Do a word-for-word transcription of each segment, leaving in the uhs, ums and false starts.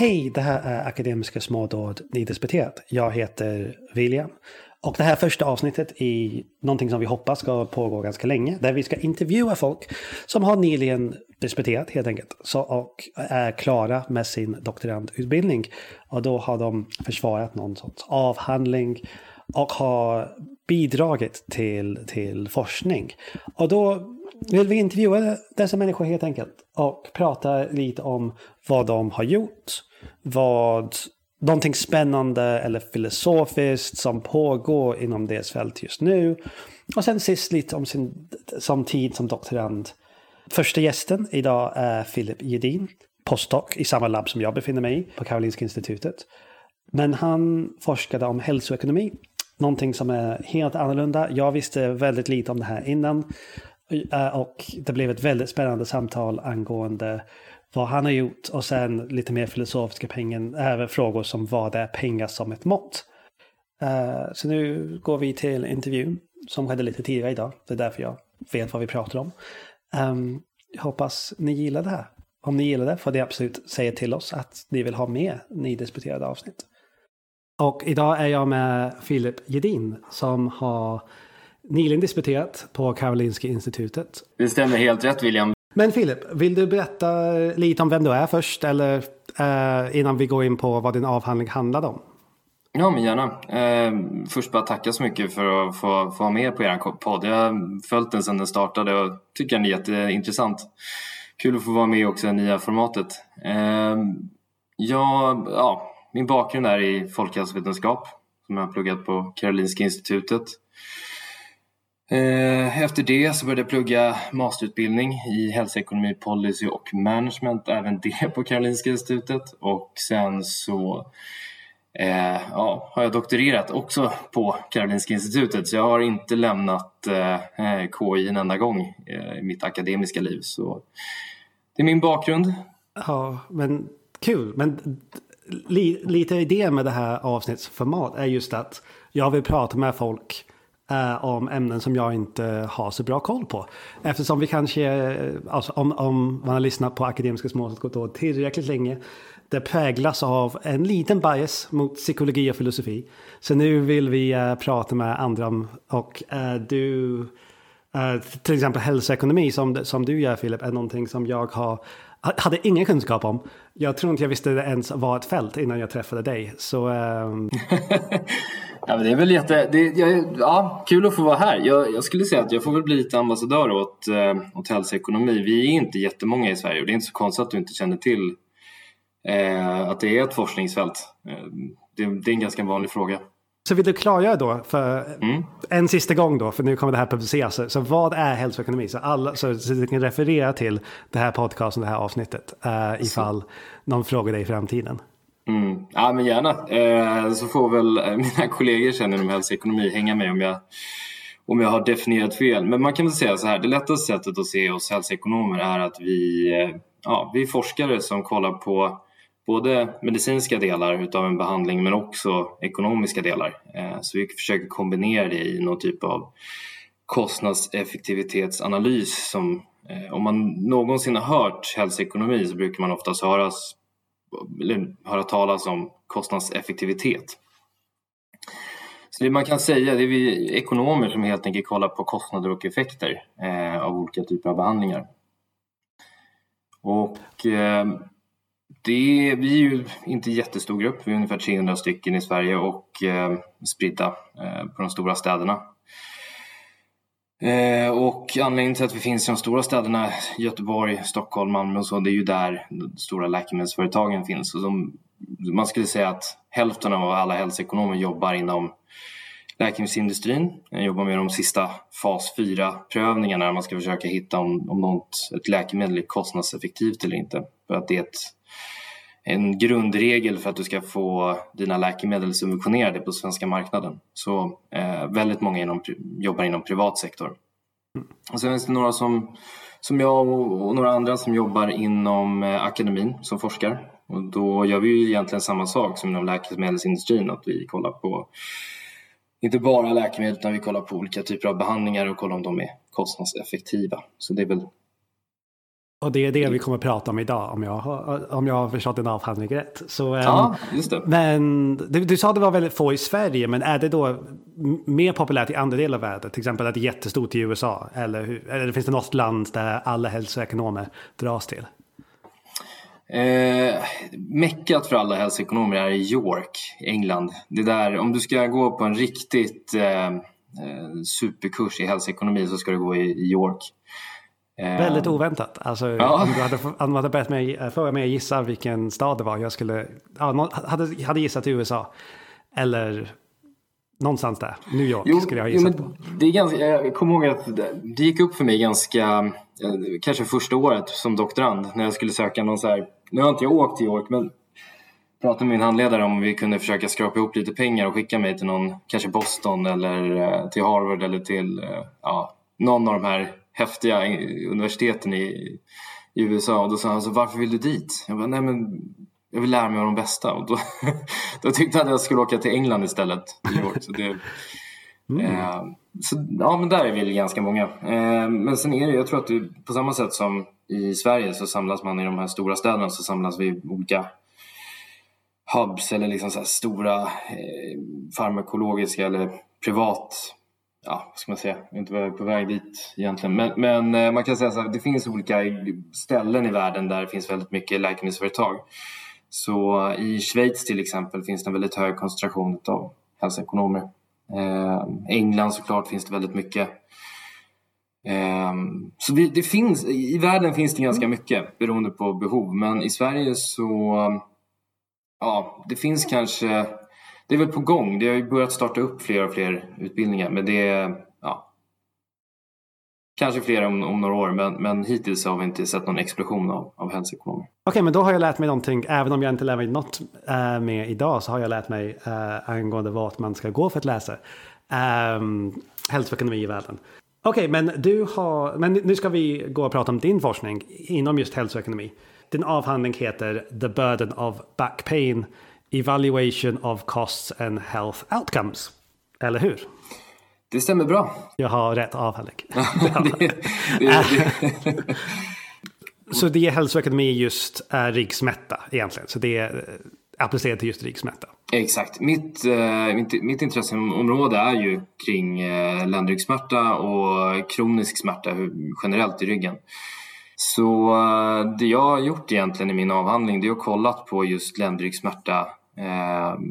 Hej, det här är Akademiska smådåd nidespektet. Jag heter William. Och det här första avsnittet i någonting som vi hoppas ska pågå ganska länge. Där vi ska intervjua folk som har nyligen disputerat helt enkelt. Så, och är klara med sin doktorandutbildning. Och då har de försvarat någon sorts avhandling. Och har bidragit till, till forskning. Och då vill vi intervjua dessa människor helt enkelt. Och prata lite om vad de har gjort. Vad... Någonting spännande eller filosofiskt som pågår inom deras fält just nu. Och sen sist lite om sin som tid som doktorand. Första gästen idag är Filip Jedin, postdoc i samma labb som jag befinner mig i på Karolinska institutet. Men han forskade om hälsoekonomi, någonting som är helt annorlunda. Jag visste väldigt lite om det här innan och det blev ett väldigt spännande samtal angående vad han har gjort och sen lite mer filosofiska pengen, även frågor som vad är pengar som ett mått. Uh, så nu går vi till intervjun som skedde lite tidigare idag. Det är därför jag vet vad vi pratar om. Um, jag hoppas ni gillar det här. Om ni gillar det får ni absolut säga till oss att ni vill ha med nydisputerade avsnitt. Och idag är jag med Filip Jedin som har nyligen disputerat på Karolinska institutet. Det stämmer helt rätt, William. Men Filip, vill du berätta lite om vem du är först eller eh, innan vi går in på vad din avhandling handlade om? Ja, men gärna. Eh, först bara tacka så mycket för att få, få ha med på er podd. Jag har följt den sedan den startade och tycker den är jätteintressant. Kul att få vara med också i det nya formatet. Eh, jag, ja, min bakgrund är i folkhälsovetenskap som jag har pluggat på Karolinska institutet. Efter det så började jag plugga masterutbildning i hälsoekonomi, policy och management, även det på Karolinska institutet. Och sen så eh, ja, har jag doktorerat också på Karolinska institutet. Så jag har inte lämnat eh, K I en enda gång eh, i mitt akademiska liv. Så det är min bakgrund. Ja, men kul. Men li, lite idé med det här avsnittsformat är just att jag vill prata med folk om ämnen som jag inte har så bra koll på. Eftersom vi kanske, alltså om, om man har lyssnat på Akademiska smådåd tillräckligt länge, det präglas av en liten bias mot psykologi och filosofi. Så nu vill vi uh, prata med andra och uh, du, uh, till exempel hälsoekonomi som, som du gör, Filip, är någonting som jag har hade ingen kunskap om. Jag tror inte jag visste det ens var ett fält innan jag träffade dig. Så... Um... ja, men det är väl jätte... Det, ja, ja, kul att få vara här. Jag, jag skulle säga att jag får väl bli lite ambassadör åt, åt hälsoekonomi. Vi är inte jättemånga i Sverige och det är inte så konstigt att du inte känner till eh, att det är ett forskningsfält. Det, det är en ganska vanlig fråga. Så vill du klargöra då, för mm. en sista gång då, för nu kommer det här publiceras. Så vad är hälsoekonomi? Så, alla, så, så du kan referera till det här podcasten, det här avsnittet, uh, ifall så. Någon frågar dig i framtiden. Mm. Ja, men gärna. Uh, så får väl mina kollegor sen inom hälsoekonomi hänga med om jag, om jag har definierat fel. Men man kan väl säga så här, det lättaste sättet att se oss hälsoekonomer är att vi, uh, ja, vi är forskare som kollar på både medicinska delar utav en behandling men också ekonomiska delar. Så vi försöker kombinera det i någon typ av kostnadseffektivitetsanalys. Som, om man någonsin har hört hälsoekonomi så brukar man oftast höras, eller höra talas om kostnadseffektivitet. Så det man kan säga, det är vi ekonomer som helt enkelt kollar på kostnader och effekter av olika typer av behandlingar. Och... Det är, vi är ju inte en jättestor grupp, vi är ungefär trehundra stycken i Sverige och eh, spridda eh, på de stora städerna. Eh, och anledningen till att vi finns i de stora städerna, Göteborg, Stockholm, Malmö och så, det är ju där de stora läkemedelsföretagen finns. Och de, man skulle säga att hälften av alla hälsoekonomer jobbar inom läkemedelsindustrin. Jag jobbar med de sista fas fyra-prövningarna när man ska försöka hitta om, om något, ett läkemedel är kostnadseffektivt eller inte. För att det är ett en grundregel för att du ska få dina läkemedel subventionerade på svenska marknaden. Så eh, väldigt många inom, jobbar inom privat sektor. Och sen finns det några som, som jag och, och några andra som jobbar inom eh, akademin som forskar. Och då gör vi ju egentligen samma sak som inom läkemedelsindustrin. Att vi kollar på inte bara läkemedel utan vi kollar på olika typer av behandlingar och kollar om de är kostnadseffektiva. Så det är väl Och det är det vi kommer att prata om idag, om jag, om jag har förstått en avhandling rätt. Så, ja, just det. Men du, du sa att det var väldigt få i Sverige, men är det då mer populärt i andra delar av världen? Till exempel att det är jättestort i U S A, eller, eller finns det något land där alla hälsoekonomer dras till? Eh, meckat för alla hälsoekonomer är i York, England. Det där, om du ska gå på en riktigt eh, superkurs i hälsoekonomi så ska du gå i, i York. Väldigt oväntat. Alltså, ja. Om du hade, om du hade bett mig, fråga mig att gissa vilken stad det var. Jag skulle, ja, någon, hade, hade gissat i U S A. Eller någonstans där. New York jo, skulle jag ha gissat jo, på. Det är ganska, jag kommer ihåg att det gick upp för mig ganska... Kanske första året som doktorand. När jag skulle söka någon så här... Nu har inte jag åkt till York, men... Pratade med min handledare om vi kunde försöka skrapa ihop lite pengar och skicka mig till någon... Kanske Boston eller till Harvard eller till... Ja, någon av de här... häftiga universiteten i, i U S A. Och då sa han så, varför vill du dit? Jag bara, nej men jag vill lära mig av de bästa. Och då, då tyckte han att jag skulle åka till England istället. I år. Så, det, mm. eh, så ja, men där är vi ganska många. Eh, men sen är det, jag tror att det, på samma sätt som i Sverige så samlas man i de här stora städerna, så samlas vi i olika hubs eller liksom så här stora eh, farmakologiska eller privat... Ja, vad ska man säga? Jag är inte på väg dit egentligen. Men, men man kan säga så här, det finns olika ställen i världen där det finns väldigt mycket läkemedelsföretag. Så i Schweiz till exempel finns det en väldigt hög koncentration av hälsoekonomer. Eh, England såklart finns det väldigt mycket. Eh, så det, det finns, i världen finns det ganska mycket beroende på behov. Men i Sverige så, ja, det finns kanske... Det är väl på gång. Det har ju börjat starta upp fler och fler utbildningar. Men det är, ja, kanske fler om, om några år. Men, men hittills har vi inte sett någon explosion av, av hälsoekonomer. Okej, okay, men då har jag lärt mig någonting. Även om jag inte lär mig något äh, med idag så har jag lärt mig äh, angående vad man ska gå för att läsa. Äh, hälsoekonomi i världen. Okej, okay, men, du har, men nu ska vi gå och prata om din forskning inom just hälsoekonomi. Din avhandling heter The Burden of Back Pain. Evaluation of costs and health outcomes. Eller hur? Det stämmer bra. Jag har rätt avhandling. Så det är hälsoekonomi just äh, riksmätta egentligen. Så det är applicerat till just riksmätta. Exakt. Mitt, äh, mitt, mitt intresseområde är ju kring äh, ländryggsmärta och kronisk smärta generellt i ryggen. Så äh, det jag har gjort egentligen i min avhandling, det är att kollat på just ländryggsmärta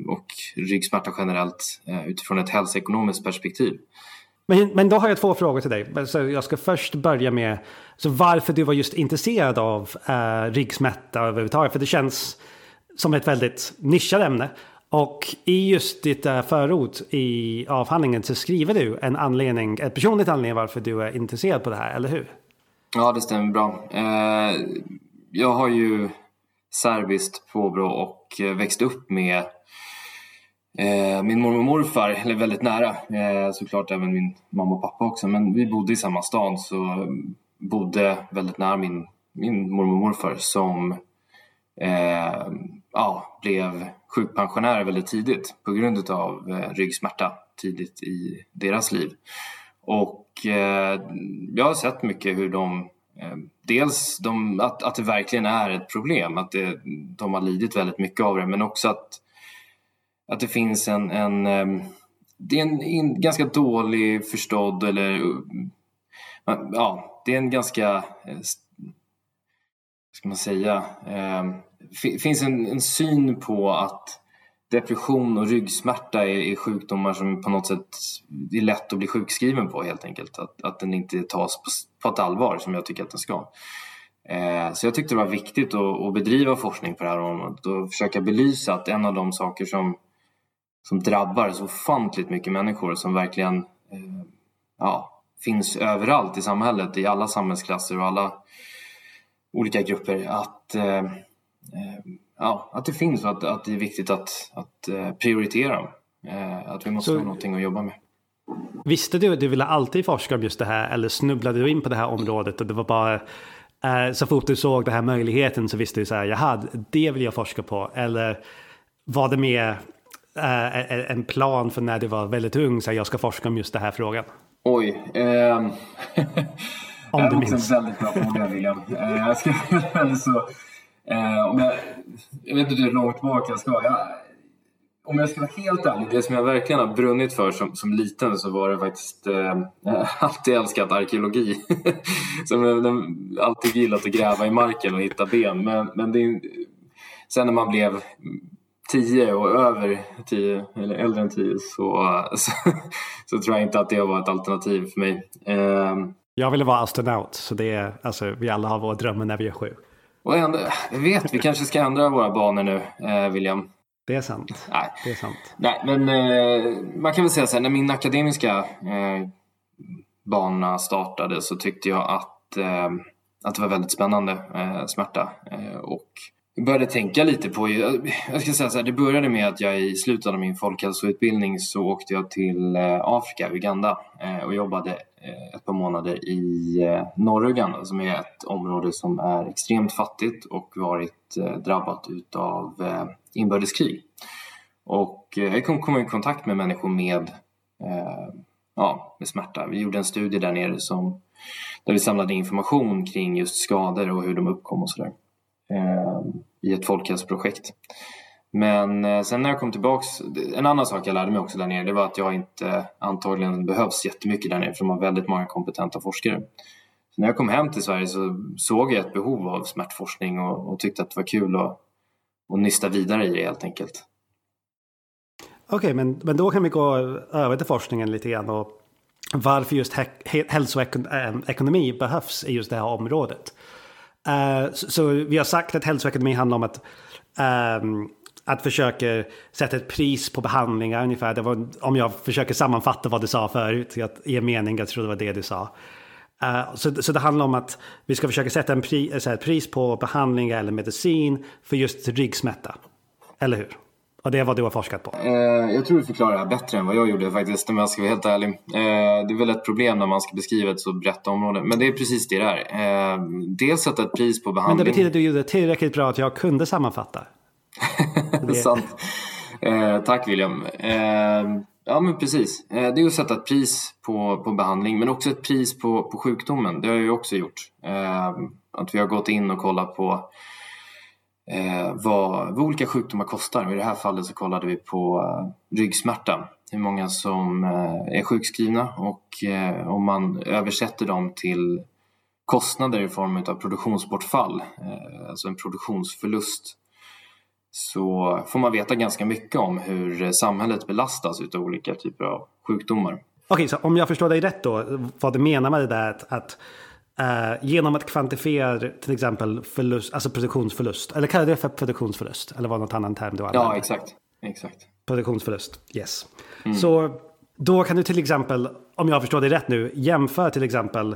och ryggsmärta generellt utifrån ett hälsoekonomiskt perspektiv. Men, men då har jag två frågor till dig. Så jag ska först börja med så varför du var just intresserad av eh, ryggsmärta överhuvudtaget. För det känns som ett väldigt nischat ämne. Och i just ditt eh, förord i avhandlingen så skriver du en anledning, ett personligt anledning varför du är intresserad på det här, eller hur? Ja, det stämmer bra. Eh, jag har ju serbiskt påbrå och växte upp med eh, min mormor och morfar, eller väldigt nära, eh, såklart även min mamma och pappa också, men vi bodde i samma stad, så bodde väldigt nära min, min mormor och morfar som eh, ja, blev sjukpensionärer väldigt tidigt på grund av eh, ryggsmärta tidigt i deras liv. Och eh, jag har sett mycket hur de dels de, att, att det verkligen är ett problem, att det, de har lidit väldigt mycket av det, men också att, att det finns en, en, det är en, en ganska dålig förstådd eller ja, det är en ganska ska man säga eh, f- finns en, en syn på att depression och ryggsmärta är, är sjukdomar som på något sätt är lätt att bli sjukskriven på helt enkelt. Att, att den inte tas på, på ett allvar som jag tycker att den ska. Eh, så jag tyckte det var viktigt att, att bedriva forskning på det här området och försöka belysa att en av de saker som, som drabbar så ofantligt mycket människor som verkligen eh, ja, finns överallt i samhället, i alla samhällsklasser och alla olika grupper, att... Eh, eh, Ja, att det finns och att, att det är viktigt att, att prioritera. Att vi måste så, ha någonting att jobba med. Visste du att du ville alltid forska om just det här? Eller snubblade du in på det här området? Och det var bara så fort du såg den här möjligheten så visste du så här, jaha, det vill jag forska på. Eller var det mer en plan för när du var väldigt ung? Så här, jag ska forska om just den här frågan. Oj, eh, Om det, det minns. Det är också en väldigt bra fråga, William. Jag ska så... Om jag, jag vet inte hur långt bak jag ska. Jag, om jag ska vara helt ärlig, det som jag verkligen har brunnit för som, som liten, så var det faktiskt eh, alltid älskat arkeologi. Som jag alltid gillat att gräva i marken och hitta ben. Men, men det, sen när man blev tio och över tio, eller äldre än tio, så, så, så tror jag inte att det var ett alternativ för mig. Eh, jag ville vara astronaut, så det är, alltså, vi alla har våra drömmar när vi är sju. Och ändå, jag vet, vi kanske ska ändra våra banor nu, eh, William. Det är sant. Nej, det är sant. Nej, men eh, man kan väl säga så här, när min akademiska eh, bana startade, så tyckte jag att, eh, att det var väldigt spännande eh, smärta. Eh, och började tänka lite på, jag, jag ska säga så här, det började med att jag i slutet av min folkhälsoutbildning så åkte jag till eh, Afrika, Uganda, eh, och jobbade ett par månader i norra Uganda, som är ett område som är extremt fattigt och varit drabbat av inbördeskrig. Och jag kom i kontakt med människor med, ja, med smärta. Vi gjorde en studie där nere som, där vi samlade information kring just skador och hur de uppkom och sådär, i ett folkhälsoprojekt. Men sen när jag kom tillbaks, en annan sak jag lärde mig också där nere, det var att jag inte antagligen behövs jättemycket där nere, för de har väldigt många kompetenta forskare. Så när jag kom hem till Sverige så såg jag ett behov av smärtforskning och, och tyckte att det var kul att, att nysta vidare i det, helt enkelt. Okej, okay, men, men då kan vi gå över till forskningen lite grann, och varför just he- hälsoekonomi behövs i just det här området. Uh, så, så vi har sagt att hälsoekonomi handlar om att um, att försöka sätta ett pris på behandlingar ungefär. Det var, om jag försöker sammanfatta vad du sa förut, jag, i en mening, jag tror det var det du sa. Uh, så, så det handlar om att vi ska försöka sätta en pri, så här, pris på behandlingar eller medicin för just ryggsmärta. Eller hur? Och det är vad du har forskat på. Uh, jag tror du förklarar det här bättre än vad jag gjorde faktiskt, om jag ska vara helt ärlig. Uh, det är väl ett problem när man ska beskriva ett så brett område. Men det är precis det där. Uh, dels sätta ett pris på behandling. Men det betyder att du gjorde tillräckligt bra att jag kunde sammanfatta. Det är sant. Eh, tack William. Eh, ja men precis. Eh, det är att sätta ett pris på, på behandling, men också ett pris på, på sjukdomen. Det har jag ju också gjort. Eh, att vi har gått in och kollat på eh, vad, vad olika sjukdomar kostar. I det här fallet så kollade vi på eh, ryggsmärta. Hur många som eh, är sjukskrivna, och eh, om man översätter dem till kostnader i form av produktionsbortfall. Eh, alltså en produktionsförlust. Så får man veta ganska mycket om hur samhället belastas utav olika typer av sjukdomar. Okej, okay, så om jag förstår dig rätt då, vad du menar med det där att, att eh, genom att kvantifiera till exempel förlust, alltså produktionsförlust, eller kallar det för produktionsförlust, eller var något annat term du använder? Ja, exakt, exakt. Produktionsförlust, yes. Mm. Så då kan du till exempel, om jag förstår dig rätt nu, jämföra till exempel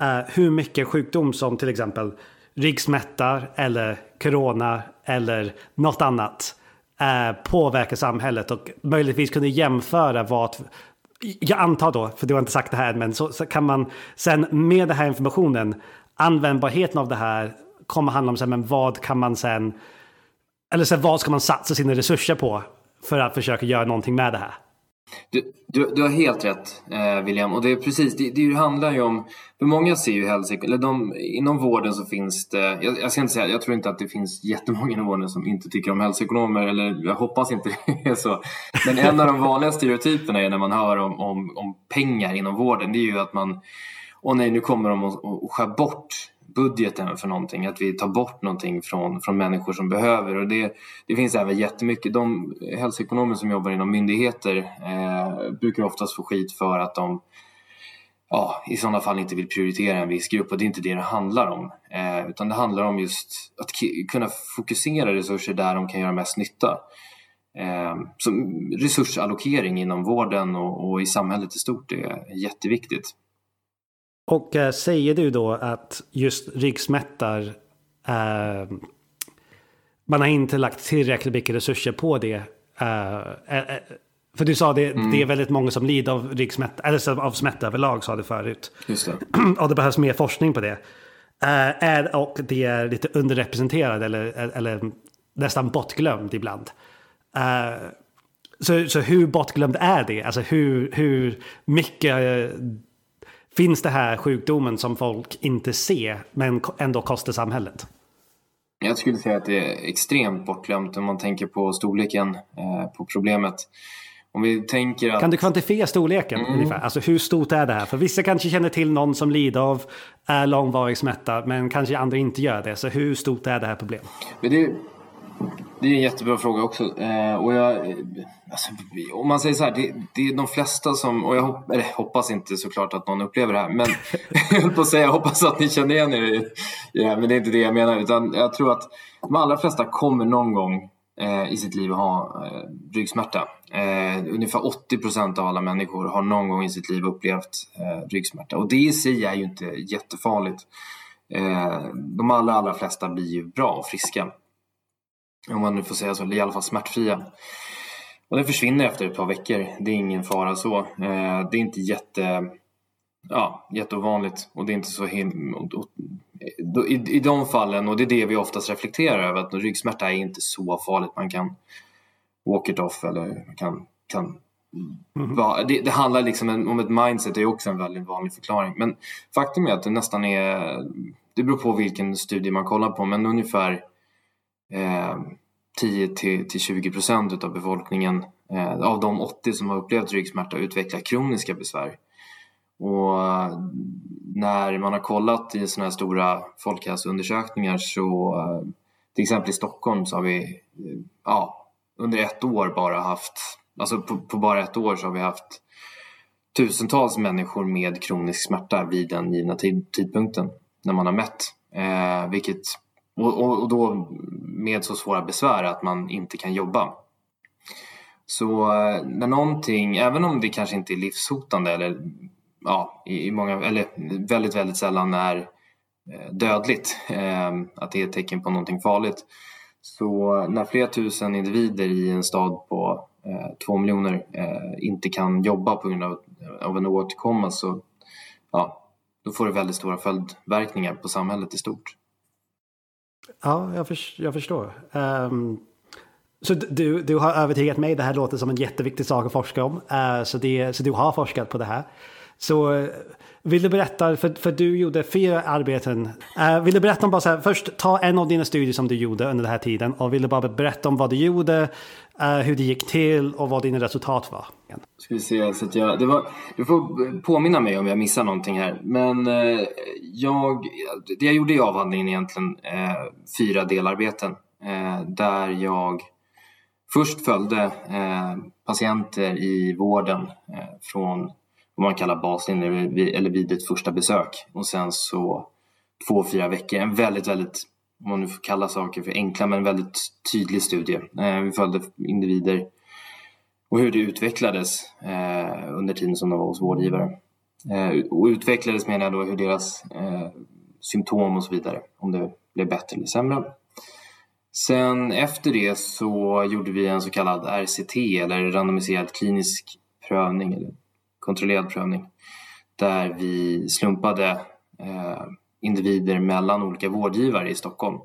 eh, hur mycket sjukdom som till exempel ryggsmärta eller corona eller något annat eh, påverkar samhället, och möjligtvis kunde jämföra vad, jag antar då, för du har inte sagt det här, men så, så kan man sen med den här informationen, användbarheten av det här kommer handla om så här, men vad kan man sen, eller så här, vad ska man satsa sina resurser på för att försöka göra någonting med det här? Du, du, du har helt rätt eh, William, och det är precis, det, det handlar ju om, för många ser ju hälsik, eller de, inom vården så finns det, jag, jag ska inte säga, jag tror inte att det finns jättemånga inom vården som inte tycker om hälsoekonomer, eller jag hoppas inte det är så, men en av de vanliga stereotyperna är när man hör om, om, om pengar inom vården, det är ju att man, åh nej, nu kommer de att, att skär bort budgeten för någonting, att vi tar bort någonting från, från människor som behöver, och det, det finns även jättemycket, de hälsoekonomer som jobbar inom myndigheter eh, brukar oftast få skit för att de ja, i sådana fall inte vill prioritera en viss grupp, och det är inte det det handlar om, eh, utan det handlar om just att k- kunna fokusera resurser där de kan göra mest nytta, eh, så resursallokering inom vården och, och i samhället i stort är jätteviktigt. Och äh, säger du då att just ryggsmärtor, äh, man har inte lagt tillräckligt mycket resurser på det. Äh, äh, för du sa det, mm. det är väldigt många som lider av ryggsmärta, eller av smärta överlag sa du förut. Just det. Och det behövs mer forskning på det. Äh, är, och det är lite underrepresenterad eller, eller nästan bortglömd ibland. Äh, så, så hur bortglömd är det? Alltså hur, hur mycket... Äh, Finns det här sjukdomen som folk inte ser men ändå kostar samhället? Jag skulle säga att det är extremt bortglömt om man tänker på storleken eh, på problemet. Om vi tänker att... Kan du kvantifiera storleken mm. ungefär? Alltså hur stort är det här? För vissa kanske känner till någon som lider av är långvarig smärta, men kanske andra inte gör det. Så hur stort är det här problemet? Det, det är en jättebra fråga också. Eh, och jag, alltså, om man säger så här, det, det är de flesta som... Och jag hopp, eller, hoppas inte såklart att någon upplever det här, men jag höll på att säga, jag hoppas att ni känner igen er. Ja, men det är inte det jag menar, utan jag tror att de allra flesta kommer någon gång i sitt liv ha eh, ryggsmärta. Eh, ungefär åttio procent av alla människor har någon gång i sitt liv upplevt eh, ryggsmärta. Och det i sig är ju inte jättefarligt. Eh, de allra, allra flesta blir ju bra och friska. Om man nu får säga så, i alla fall smärtfria. Och det försvinner efter ett par veckor. Det är ingen fara så. Eh, det är inte jätte... Ja, jätteovanligt, och det är inte så him- och, och, och, i, i de fallen, och det är det vi oftast reflekterar över, att ryggsmärta är inte så farligt, man kan walk it off eller man kan, kan mm. va, det, det handlar liksom en, om ett mindset, det är också en väldigt vanlig förklaring, men faktum är att det nästan är, det beror på vilken studie man kollar på, men ungefär eh, tio till tjugo procent av befolkningen eh, av de åttio som har upplevt ryggsmärta utvecklar kroniska besvär. Och när man har kollat i sådana här stora folkhälsoundersökningar, så till exempel i Stockholm så har vi ja, under ett år bara haft, alltså på, på bara ett år så har vi haft tusentals människor med kronisk smärta vid den givna tid, tidpunkten när man har mätt. Eh, vilket, och, och, och då med så svåra besvär att man inte kan jobba. Så när någonting, även om det kanske inte är livshotande eller ja, i många, eller väldigt, väldigt sällan är dödligt, att det är ett tecken på någonting farligt. Så när flera tusen individer i en stad på två miljoner inte kan jobba på grund av en återkomma, så ja, då får det väldigt stora följdverkningar på samhället i stort. Ja, jag, för, jag förstår. Um... Så du, du har övertygat mig, det här låter som en jätteviktig sak att forska om, uh, så, det, så du har forskat på det här. Så uh, vill du berätta, för, för du gjorde fyra arbeten, uh, vill du berätta om bara så här, först ta en av dina studier som du gjorde under den här tiden, och vill du bara berätta om vad du gjorde, uh, hur det gick till och vad dina resultat var? Ska vi se, så att jag, det var, du får påminna mig om jag missar någonting här, men uh, jag, det jag gjorde i avhandlingen egentligen uh, fyra delarbeten uh, där jag först följde eh, patienter i vården eh, från vad man kallar baslinjen eller, eller vid ett första besök. Och sen så två, fyra veckor. En väldigt, väldigt, om man nu får kalla saker för enkla, men en väldigt tydlig studie. Eh, vi följde individer och hur det utvecklades eh, under tiden som de var hos vårdgivare. Eh, och utvecklades menar jag då hur deras eh, symptom och så vidare, om det blev bättre eller sämre. Sen efter det så gjorde vi en så kallad R C T, eller randomiserad klinisk prövning, eller kontrollerad prövning, där vi slumpade eh, individer mellan olika vårdgivare i Stockholm.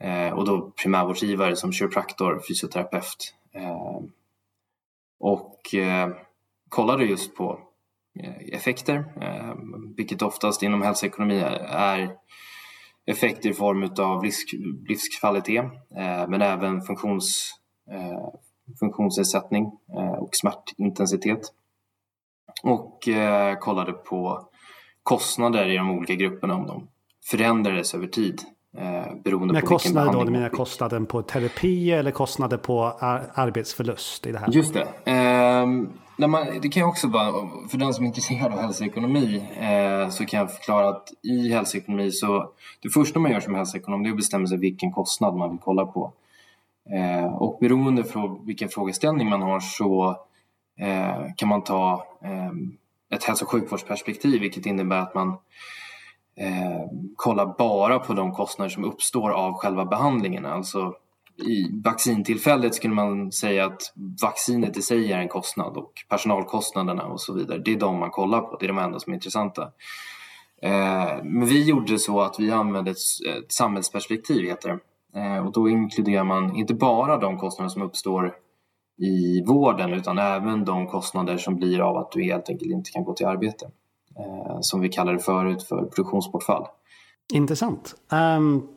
Eh, och då primärvårdgivare som kiropraktor, fysioterapeut. Eh, och eh, kollade just på eh, effekter, eh, vilket oftast inom hälsoekonomi är effekter i form av livs, livskvalitet, eh, men även funktions, eh, funktionsnedsättning eh, och smärtintensitet. Och eh, kollade på kostnader i de olika grupperna, om de förändrades över tid. Eh, beroende men på kostnader då, menar kostnaden på terapi eller kostnader på ar- arbetsförlust i det här? Just det. Eh, när man, det kan jag också bara, för den som är intresserad av hälsoekonomi eh, så kan jag förklara att i hälsoekonomi så, det första man gör som hälsoekonom det är att bestämma sig vilken kostnad man vill kolla på. Eh, och beroende på vilken frågeställning man har så eh, kan man ta eh, ett hälso- och sjukvårdsperspektiv, vilket innebär att man Eh, kolla bara på de kostnader som uppstår av själva behandlingen. Alltså i vaccintillfället skulle man säga att vaccinet i sig är en kostnad och personalkostnaderna och så vidare. Det är de man kollar på, det är de enda som är intressanta. Eh, men vi gjorde så att vi använde ett, ett samhällsperspektiv heter det. Eh, och då inkluderar man inte bara de kostnader som uppstår i vården utan även de kostnader som blir av att du helt enkelt inte kan gå till arbete. eh, som vi kallade förut för produktionsbortfall. Intressant. Um,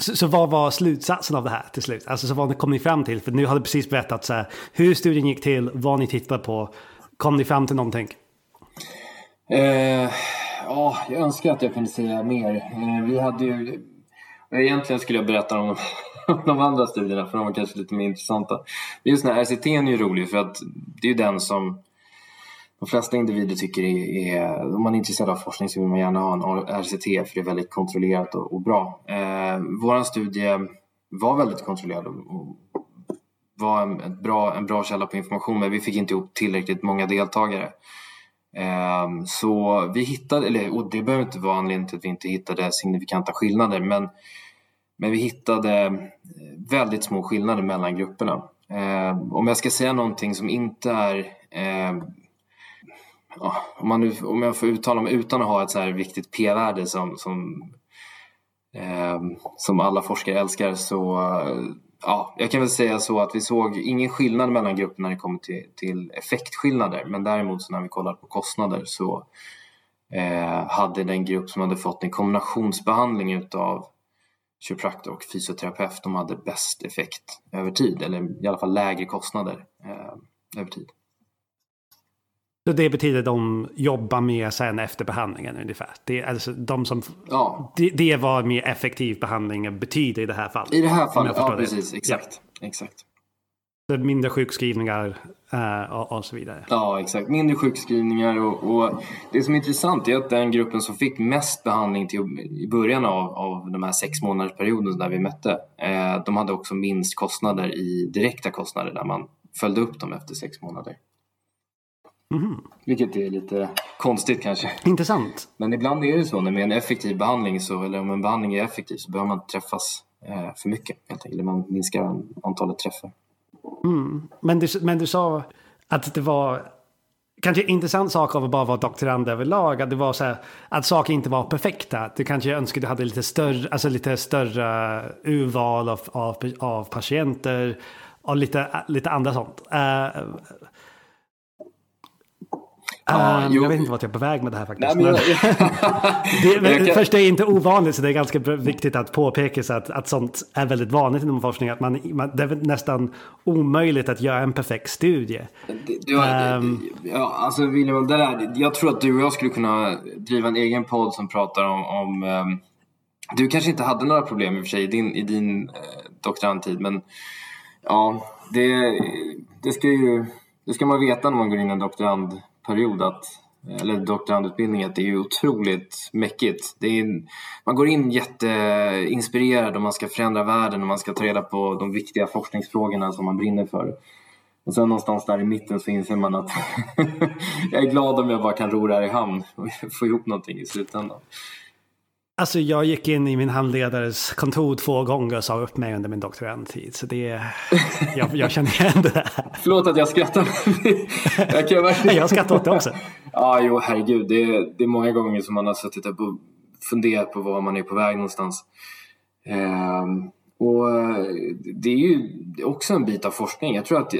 så, så vad var slutsatsen av det här till slut? Alltså så vad kom ni fram till? För nu har du precis berättat så här, hur studien gick till, vad ni tittar på. Kom ni fram till någonting? Eh, ja, jag önskar att jag kunde säga mer. Eh, vi hade ju... Egentligen skulle jag berätta om de andra studierna, för de var kanske lite mer intressanta. Just den här R C T är ju rolig, för att det är ju den som de flesta individer tycker är, är om man är intresserad av forskning så vill man gärna ha en R C T, för det är väldigt kontrollerat och, och bra. Eh, våran studie var väldigt kontrollerad och var en, ett bra, en bra källa på information, men vi fick inte ihop tillräckligt många deltagare. Eh, så vi hittade, eller, och det behöver inte vara anledningen till att vi inte hittade signifikanta skillnader, men Men vi hittade väldigt små skillnader mellan grupperna. Eh, om jag ska säga någonting som inte är... Eh, ja, om, man nu, om jag får uttala mig utan att ha ett så här viktigt p-värde som, som, eh, som alla forskare älskar, så... Ja, jag kan väl säga så att vi såg ingen skillnad mellan grupperna när det kommer till, till effektskillnader. Men däremot så när vi kollade på kostnader så eh, hade den grupp som hade fått en kombinationsbehandling utav kiropraktor och fysioterapeut, de hade bäst effekt över tid, eller i alla fall lägre kostnader eh, över tid. Så det betyder att de jobbar mer sen efter behandlingen ungefär? Det, alltså, de som, ja. det, det var mer effektiv behandling betyder i det här fallet? I det här fallet, ja det. precis, exakt. Ja. exakt. Så mindre sjukskrivningar eh, och, och så vidare? Ja, exakt. Mindre sjukskrivningar och, och det som är intressant är att den gruppen som fick mest behandling till, i början av, av de här sex månadersperioden där vi mätte, eh, de hade också minst kostnader i direkta kostnader där man följde upp dem efter sex månader. Mm. Vilket är lite konstigt kanske. Intressant. Men ibland är det så, när med en effektiv behandling så, eller om en behandling är effektiv så behöver man inte träffas eh, för mycket helt enkelt. Man minskar antalet träffar. Mm. Men, du, men du sa att det var kanske intressant sak av att bara vara doktorand överlag, att det var så här, att saker inte var perfekta. Du kanske önskade du hade lite större, alltså lite större urval av, av, av patienter och lite, lite andra sånt. Uh, Uh, jag vet inte vart jag är på väg med det här faktiskt. Nej, men, det, men, kan... Först, det är inte ovanligt, så det är ganska viktigt att påpeka så att, att sånt är väldigt vanligt inom forskning, att man, man, det är nästan omöjligt att göra en perfekt studie. Det, det var, um, det, det, ja, alltså, William, det där, jag tror att du och jag skulle kunna driva en egen podd som pratar om, om um, du kanske inte hade några problem i och för sig i din, i din eh, doktorandtid, men ja, det, det ska ju det ska man veta när man går in i en doktorand period att, eller doktorandutbildning, att det är ju otroligt mäckigt. Det är, man går in jätteinspirerad och man ska förändra världen och man ska ta reda på de viktiga forskningsfrågorna som man brinner för. Och sen någonstans där i mitten så inser man att jag är glad om jag bara kan ro där i hamn och få ihop någonting i slutändan. Alltså jag gick in i min handledares kontor två gånger och sa upp mig under min doktorandtid. Så det är... Jag, jag känner igen det där. Förlåt att jag skrattar. jag, kan verkligen... jag skrattar åt det också. Ja, jo, herregud. Det är, det är många gånger som man har suttit upp och funderat på var man är på väg någonstans. Ehm, och det är ju också en bit av forskning. Jag tror att...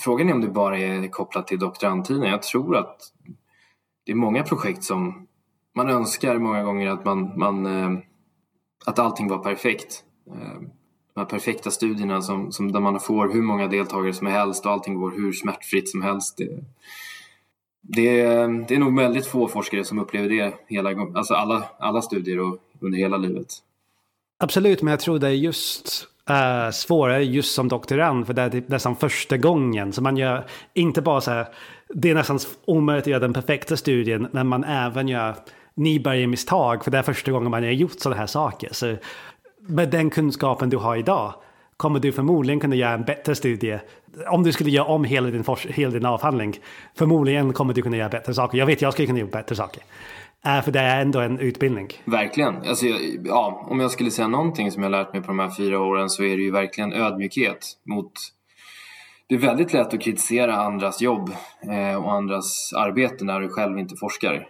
Frågan är om det bara är kopplat till doktorandtiden. Jag tror att det är många projekt som... Man önskar många gånger att, man, man, att allting var perfekt. De här perfekta studierna som, som där man får hur många deltagare som helst och allting går hur smärtfritt som helst. Det, det, det är nog väldigt få forskare som upplever det hela, alltså alla, alla studier och under hela livet. Absolut, men jag tror det är just... Uh, svårare just som doktorand, för det är nästan första gången, så man gör inte bara så här, det är nästan omöjligt att göra den perfekta studien, men man även gör nybörjarmisstag, för det är första gången man har gjort sådana här saker. Så med den kunskapen du har idag kommer du förmodligen kunna göra en bättre studie. Om du skulle göra om hela din, fors- hela din avhandling, förmodligen kommer du kunna göra bättre saker. Jag vet jag skulle kunna göra bättre saker. För det är ändå en utbildning. Verkligen. Alltså, ja, om jag skulle säga någonting som jag lärt mig på de här fyra åren så är det ju verkligen ödmjukhet mot... Det är väldigt lätt att kritisera andras jobb och andras arbete när du själv inte forskar.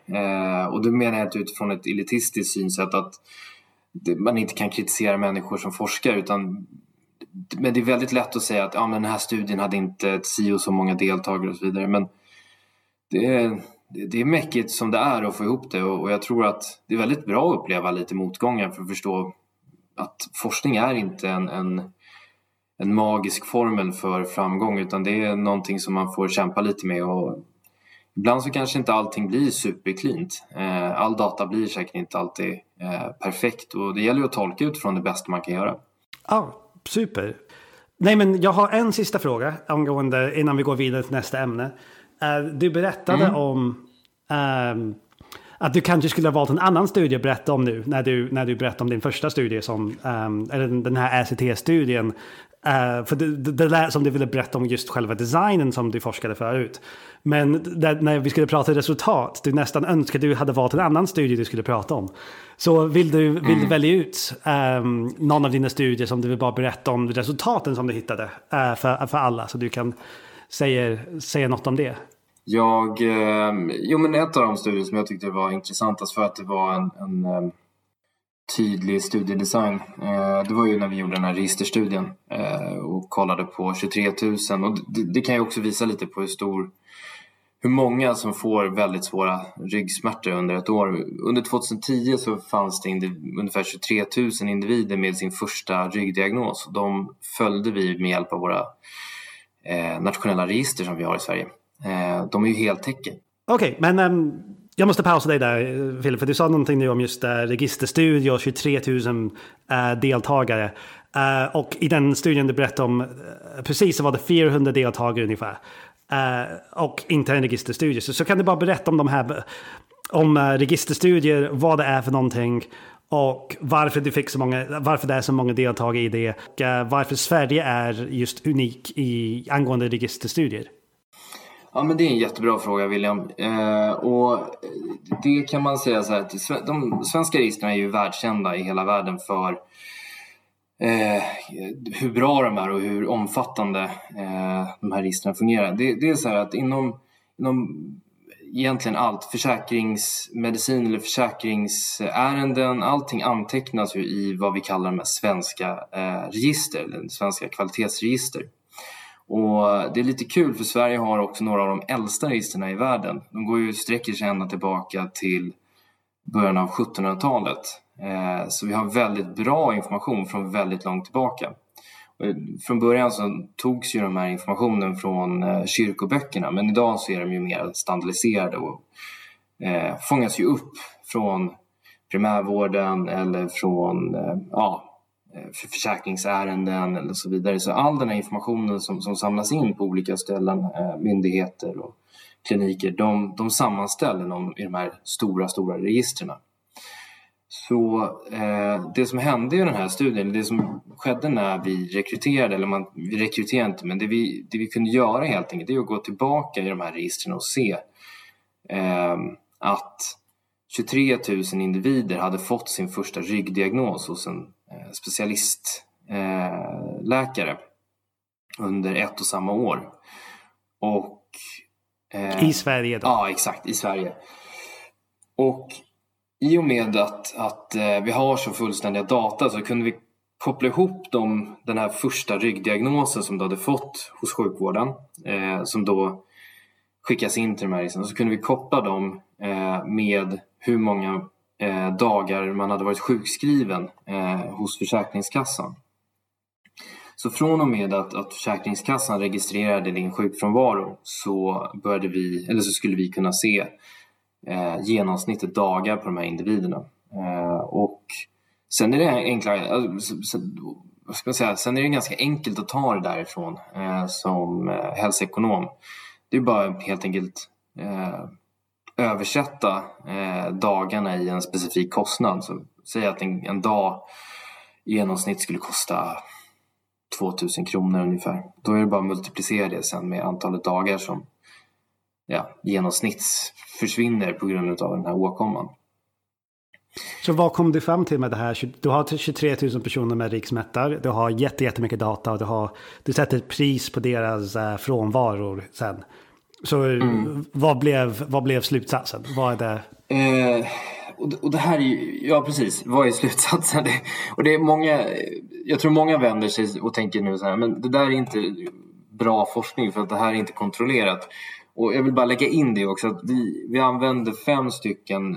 Och då menar jag utifrån ett elitistiskt synsätt att man inte kan kritisera människor som forskar, utan... Men det är väldigt lätt att säga att ja, men den här studien hade inte si och så många deltagare och så vidare. Men det är... det är mäckigt som det är att få ihop det, och jag tror att det är väldigt bra att uppleva lite motgångar för att förstå att forskning är inte en, en, en magisk formel för framgång, utan det är någonting som man får kämpa lite med, och ibland så kanske inte allting blir superklint. All data blir säkert inte alltid perfekt, och det gäller att tolka utifrån det bästa man kan göra. Ja, super. Nej, men jag har en sista fråga angående innan vi går vidare till nästa ämne. Du berättade mm. om um, att du kanske skulle ha valt en annan studie att berätta om nu när du, när du berättade om din första studie, som, um, eller den här R C T-studien. Uh, för det, det, det där som du ville berätta om just själva designen som du forskade förut. Men där, när vi skulle prata resultat, du nästan önskade du hade valt en annan studie du skulle prata om. Så vill du, vill mm. du välja ut um, någon av dina studier som du vill bara berätta om resultaten som du hittade uh, för, för alla, så du kan Säger, säger något om det? Jag, eh, jo men ett av de studier som jag tyckte var intressantast för att det var en, en eh, tydlig studiedesign. Eh, det var ju när vi gjorde den här registerstudien eh, och kollade på tjugotre tusen. Och det, det kan ju också visa lite på hur stor, hur många som får väldigt svåra ryggsmärtor under ett år. Under tjugohundratio så fanns det indiv- ungefär tjugotre tusen individer med sin första ryggdiagnos. De följde vi med hjälp av våra Eh, nationella register som vi har i Sverige. Eh, de är ju heltäckande. Okej, okay, men um, jag måste pausa dig där, Filip, för du sa någonting nu om just uh, registerstudier och tjugotre tusen uh, deltagare. Uh, och i den studien du berättade om, uh, precis så var det fyrahundra deltagare ungefär. Uh, och inte en registerstudie. Så, så kan du bara berätta om de här, om uh, registerstudier, vad det är för någonting, och varför du fick så många, varför det är så många deltagare i det, och varför Sverige är just unik i angående registerstudier. Ja, men det är en jättebra fråga, William. Eh, och det kan man säga så här, att de svenska registren är ju världskända i hela världen för eh, hur bra de är och hur omfattande eh, de här registren fungerar. Det, det är så här att inom, inom egentligen allt, försäkringsmedicin eller försäkringsärenden, allting antecknas ju i vad vi kallar de här svenska eh, register, eller svenska kvalitetsregister. Och det är lite kul, för Sverige har också några av de äldsta registren i världen. De går ju, sträcker sig ända tillbaka till början av sjuttonhundratalet. Eh, så vi har väldigt bra information från väldigt långt tillbaka. Från början så togs ju de här informationen från kyrkoböckerna, men idag så är de ju mer standardiserade och eh, fångas ju upp från primärvården eller från eh, ja, försäkringsärenden eller så vidare. Så all den här informationen som, som samlas in på olika ställen, eh, myndigheter och kliniker, de, de sammanställer de, i de här stora, stora registren. Så eh, det som hände i den här studien, det som skedde när vi rekryterade, eller man, vi rekryterade inte, men det vi, det vi kunde göra helt enkelt, det är att gå tillbaka i de här registren och se eh, att tjugotre tusen individer hade fått sin första ryggdiagnos hos en eh, specialistläkare eh, under ett och samma år. Och, eh, I Sverige då? Ja, exakt, i Sverige. Och i och med att, att vi har så fullständiga data så kunde vi koppla ihop dem, den här första ryggdiagnosen som du hade fått hos sjukvården, eh, som då skickas in till de här registren, så kunde vi koppla dem eh, med hur många eh, dagar man hade varit sjukskriven eh, hos Försäkringskassan. Så från och med att, att Försäkringskassan registrerade din sjukfrånvaro så, började vi, eller så skulle vi kunna se Eh, genomsnittet dagar på de här individerna. Eh, och sen är det enklare, vad ska man säga, sen är det ganska enkelt att ta det därifrån eh, som eh, hälsoekonom. Det är bara helt enkelt eh, översätta eh, dagarna i en specifik kostnad. Så säg att en, en dag i genomsnitt skulle kosta tvåtusen kronor ungefär. Då är det bara att multiplicera det sen med antalet dagar som ja, genomsnitts försvinner på grund av den här åkomman. Så vad kom du fram till med det här? Du har tjugotre tusen personer med ryggsmärtor, du har jätte, jättemycket data och du, har, du sätter ett pris på deras äh, frånvaror sen. Så mm. vad, blev, vad blev slutsatsen? Vad är det? Eh, och, och det här är ju, ja precis, vad är slutsatsen? Det, och det är många, jag tror många vänder sig och tänker nu så här, men det där är inte bra forskning för att det här är inte kontrollerat. Och jag vill bara lägga in det också, att vi, vi använde fem stycken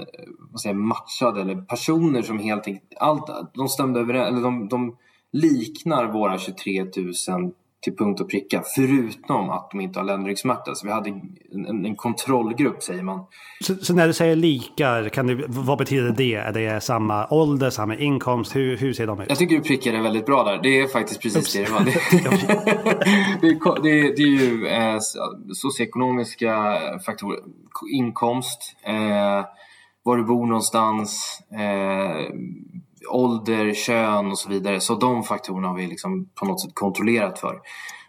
vad säger, matchade eller personer som helt enkelt, allt, de stämde över, eller de, de liknar våra tjugotre tusen till punkt och pricka, förutom att de inte har ländryggsmärta. Så vi hade en, en, en kontrollgrupp, säger man. Så, så när du säger likar, kan du, vad betyder det? Är det samma ålder, samma inkomst? Hur, hur ser de ut? Jag tycker du prickar det väldigt bra där. Det är faktiskt precis det det var. Det, det, det är ju eh, socioekonomiska faktorer. Inkomst, eh, var du bor någonstans, eh, ålder, kön och så vidare. Så de faktorerna har vi liksom på något sätt kontrollerat för.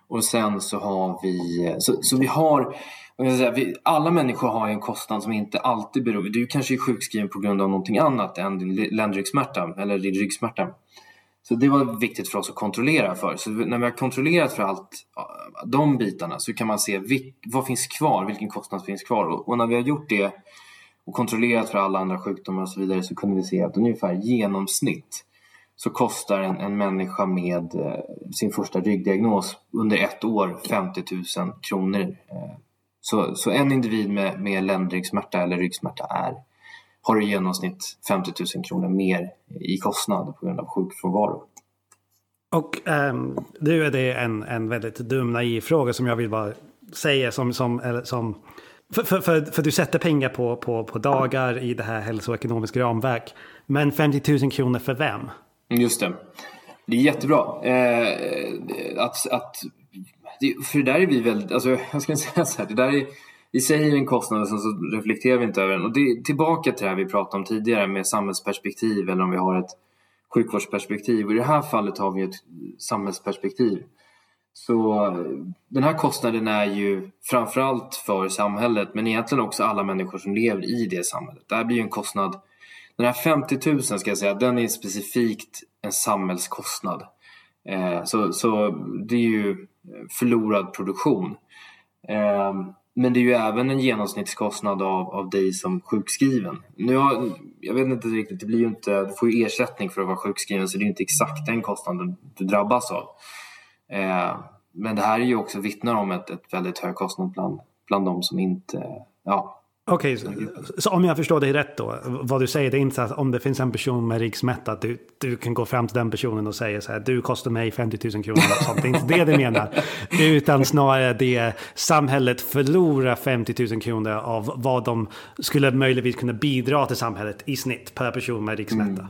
Och sen så har vi så, så vi har säga, vi, alla människor har en kostnad som inte alltid beror. Du kanske är sjukskriven på grund av någonting annat än din ländryggsmärta eller din ryggsmärta. Så det var viktigt för oss att kontrollera för. Så när vi har kontrollerat för allt de bitarna så kan man se vilk, vad finns kvar, vilken kostnad finns kvar. Och, och när vi har gjort det och kontrollerat för alla andra sjukdomar och så vidare, så kunde vi se att ungefär genomsnitt så kostar en, en människa med eh, sin första ryggdiagnos under ett år femtio tusen kronor. Eh, så, så en individ med, med ländryggsmärta eller ryggsmärta är, har i genomsnitt femtio tusen kronor mer i kostnad på grund av sjukfrånvaro. Och ähm, nu är det en, en väldigt dum naiv fråga som jag vill bara säga som... som, eller, som... För, för, för, för du sätter pengar på, på, på dagar i det här hälsoekonomiska ramverk. Men femtio tusen kronor för vem? Just det. Det är jättebra. Eh, att, att, för det där är vi väldigt... Alltså, jag ska säga så här. Det där är, vi säger en kostnad och sen så reflekterar vi inte över den. Och det, tillbaka till det här vi pratade om tidigare med samhällsperspektiv eller om vi har ett sjukvårdsperspektiv. Och i det här fallet har vi ett samhällsperspektiv. Så den här kostnaden är ju framförallt för samhället, men egentligen också alla människor som lever i det samhället. Det här blir ju en kostnad, den här femtio tusen ska jag säga, den är specifikt en samhällskostnad. Eh, så, så det är ju förlorad produktion. Eh, men det är ju även en genomsnittskostnad av, av dig som sjukskriven. Nu har, jag vet inte riktigt, det blir ju inte, du får ju ersättning för att vara sjukskriven, så det är ju inte exakt den kostnaden du drabbas av. Eh, men det här är ju också vittnar om ett, ett väldigt hög kostnad bland, bland de som inte ja. Okej, okay, så, så om jag förstår dig rätt då, vad du säger det är inte att om det finns en person med ryggsmärta att du, du kan gå fram till den personen och säga så här, du kostar mig femtio tusen kronor och sånt, det är inte det du menar, utan snarare det samhället förlorar femtio tusen kronor av vad de skulle möjligtvis kunna bidra till samhället i snitt per person med ryggsmärta. Mm.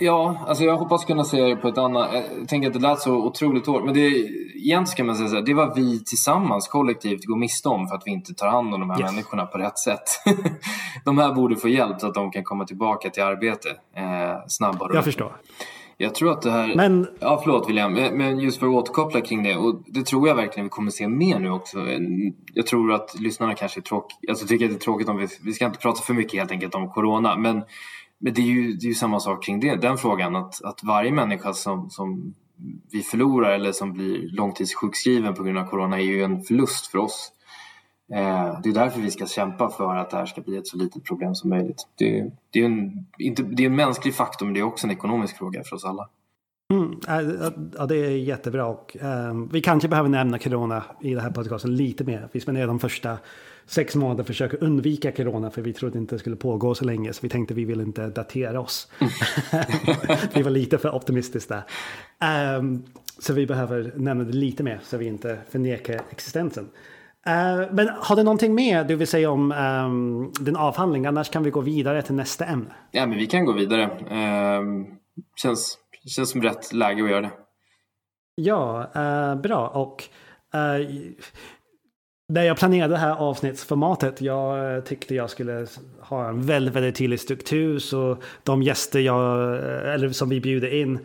Ja, alltså jag hoppas kunna säga det på ett annat... Jag tänker att det lät så otroligt hårt. Men det, igen ska man säga så här, det var vi tillsammans kollektivt går miste om för att vi inte tar hand om de här yes. människorna på rätt sätt. De här borde få hjälp så att de kan komma tillbaka till arbete eh, snabbare. Jag förstår. Jag tror att det här... Men... Ja, förlåt William. Men just för att återkoppla kring det, och det tror jag verkligen vi kommer se mer nu också. Jag tror att lyssnarna kanske är tråkiga. Alltså tycker att det är tråkigt om vi... Vi ska inte prata för mycket helt enkelt om corona, men... Men det är, ju, det är ju samma sak kring det, den frågan att, att varje människa som, som vi förlorar eller som blir långtidssjukskriven på grund av corona är ju en förlust för oss. Eh, det är därför vi ska kämpa för att det här ska bli ett så litet problem som möjligt. Det, det, är, en, inte, det är en mänsklig faktor men det är också en ekonomisk fråga för oss alla. Mm, ja, det är jättebra och um, vi kanske behöver nämna corona i det här podcasten lite mer. Vi spenderade de första sex månader försöka undvika corona för vi trodde inte det skulle pågå så länge så vi tänkte vi vill inte datera oss. Vi var lite för optimistiska där. Um, så vi behöver nämna det lite mer så vi inte förnekar existensen. Uh, men har du någonting mer du vill säga om um, din avhandling? Annars kan vi gå vidare till nästa ämne. Ja, men vi kan gå vidare. Um, känns... Det känns som rätt läge att göra det. Ja, eh, bra. Och eh, när jag planerade det här avsnittsformatet, jag tyckte jag skulle ha en väldigt, väldigt tydlig struktur så de gäster jag, eller som vi bjuder in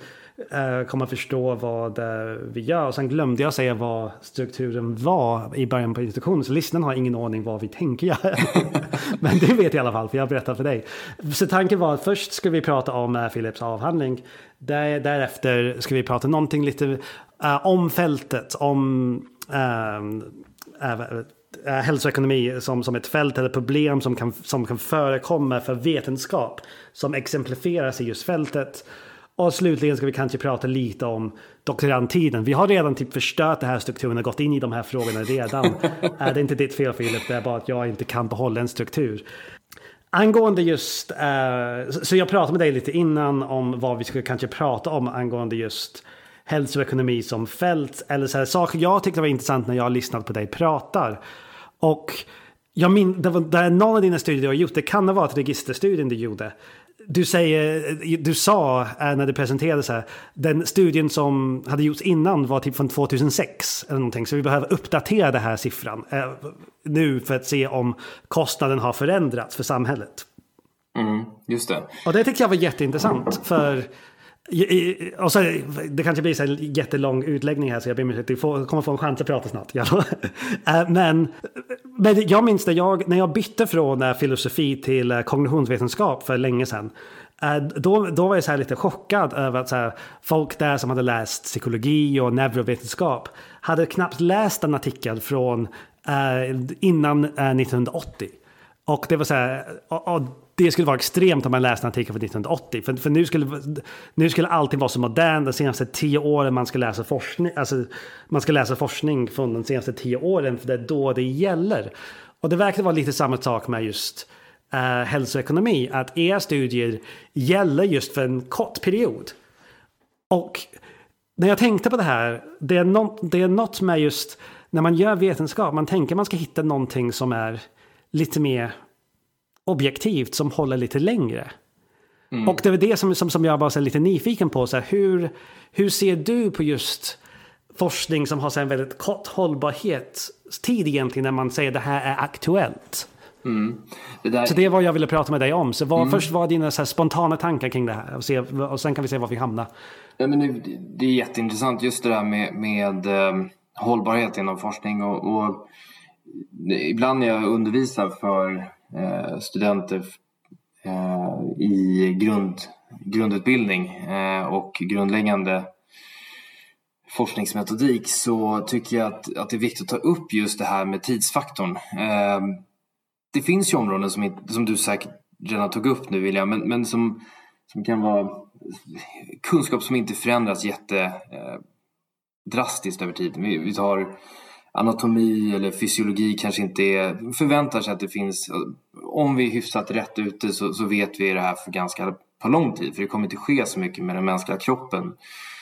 eh, kommer förstå vad eh, vi gör. Och sen glömde jag säga vad strukturen var i början på introduktionen, så lyssnaren har ingen aning vad vi tänker göra. Men det vet jag i alla fall, för jag berättar för dig. Så tanken var att först ska vi prata om Philips avhandling. Där, därefter ska vi prata någonting lite uh, om fältet, om uh, uh, uh, hälsoekonomi som, som ett fält eller problem som kan, som kan förekomma för vetenskap som exemplifieras i just fältet. Och slutligen ska vi kanske prata lite om doktorandtiden. Vi har redan typ förstört det här strukturen och gått in i de här frågorna redan. Det är inte ditt fel, Filip, det är bara att jag inte kan behålla en struktur. Angående just, eh, så jag pratade med dig lite innan om vad vi skulle kanske prata om angående just hälsoekonomi som fält. Eller så här, saker jag tyckte var intressant när jag lyssnade på dig pratar. Och jag min, det var, det är någon av dina studier du har gjort, det kan ha varit registerstudien du gjorde. Du, säger, du sa när det presenterades här, den studien som hade gjorts innan var typ från tjugohundrasex eller någonting, så vi behöver uppdatera den här siffran eh, nu för att se om kostnaden har förändrats för samhället. Mm, just det. Och det tyckte jag var jätteintressant för, och så, det kanske blir så en jättelång utläggning här så jag ber mig att du får, kommer få en chans att prata snart. Ja. men, men jag minns det, jag, när jag bytte från filosofi till kognitionsvetenskap för länge sedan, då, då var jag så här lite chockad över att så här, folk där som hade läst psykologi och neurovetenskap hade knappt läst en artikel från eh, innan eh, nittonhundraåttio. Och det var så här, och, och, det skulle vara extremt om man läste en artikel från nittonhundraåttio. För, för nu, skulle, nu skulle allting vara så modern. De senaste tio åren man ska läsa forskning. Alltså, man ska läsa forskning från de senaste tio åren. För det är då det gäller. Och det verkar vara lite samma sak med just eh, hälsoekonomi. Att era studier gäller just för en kort period. Och när jag tänkte på det här. Det är, no, det är något med just när man gör vetenskap. Man tänker man ska hitta någonting som är lite mer objektivt som håller lite längre. Mm. Och det är det som, som, som jag bara är lite nyfiken på. Så här, hur, hur ser du på just forskning som har så här, en väldigt kort hållbarhetstid egentligen när man säger att det här är aktuellt? Mm. Det där... Så det var jag ville prata med dig om. Så var, mm. först var dina så här, spontana tankar kring det här och, se, och sen kan vi se var vi hamnar. Ja, men det, det är jätteintressant just det där med, med eh, hållbarhet inom forskning och, och ibland när jag undervisar för Eh, studenter eh, i grund, grundutbildning eh, och grundläggande forskningsmetodik, så tycker jag att, att det är viktigt att ta upp just det här med tidsfaktorn. Eh, det finns ju områden som, som du säkert redan tog upp nu, William, men, men som, som kan vara kunskap som inte förändras jätte eh, drastiskt över tid. Vi, vi tar anatomi eller fysiologi, kanske inte är, förväntar sig att det finns, om vi är hyfsat rätt ute så, så vet vi det här för ganska på lång tid, för det kommer inte ske så mycket med den mänskliga kroppen.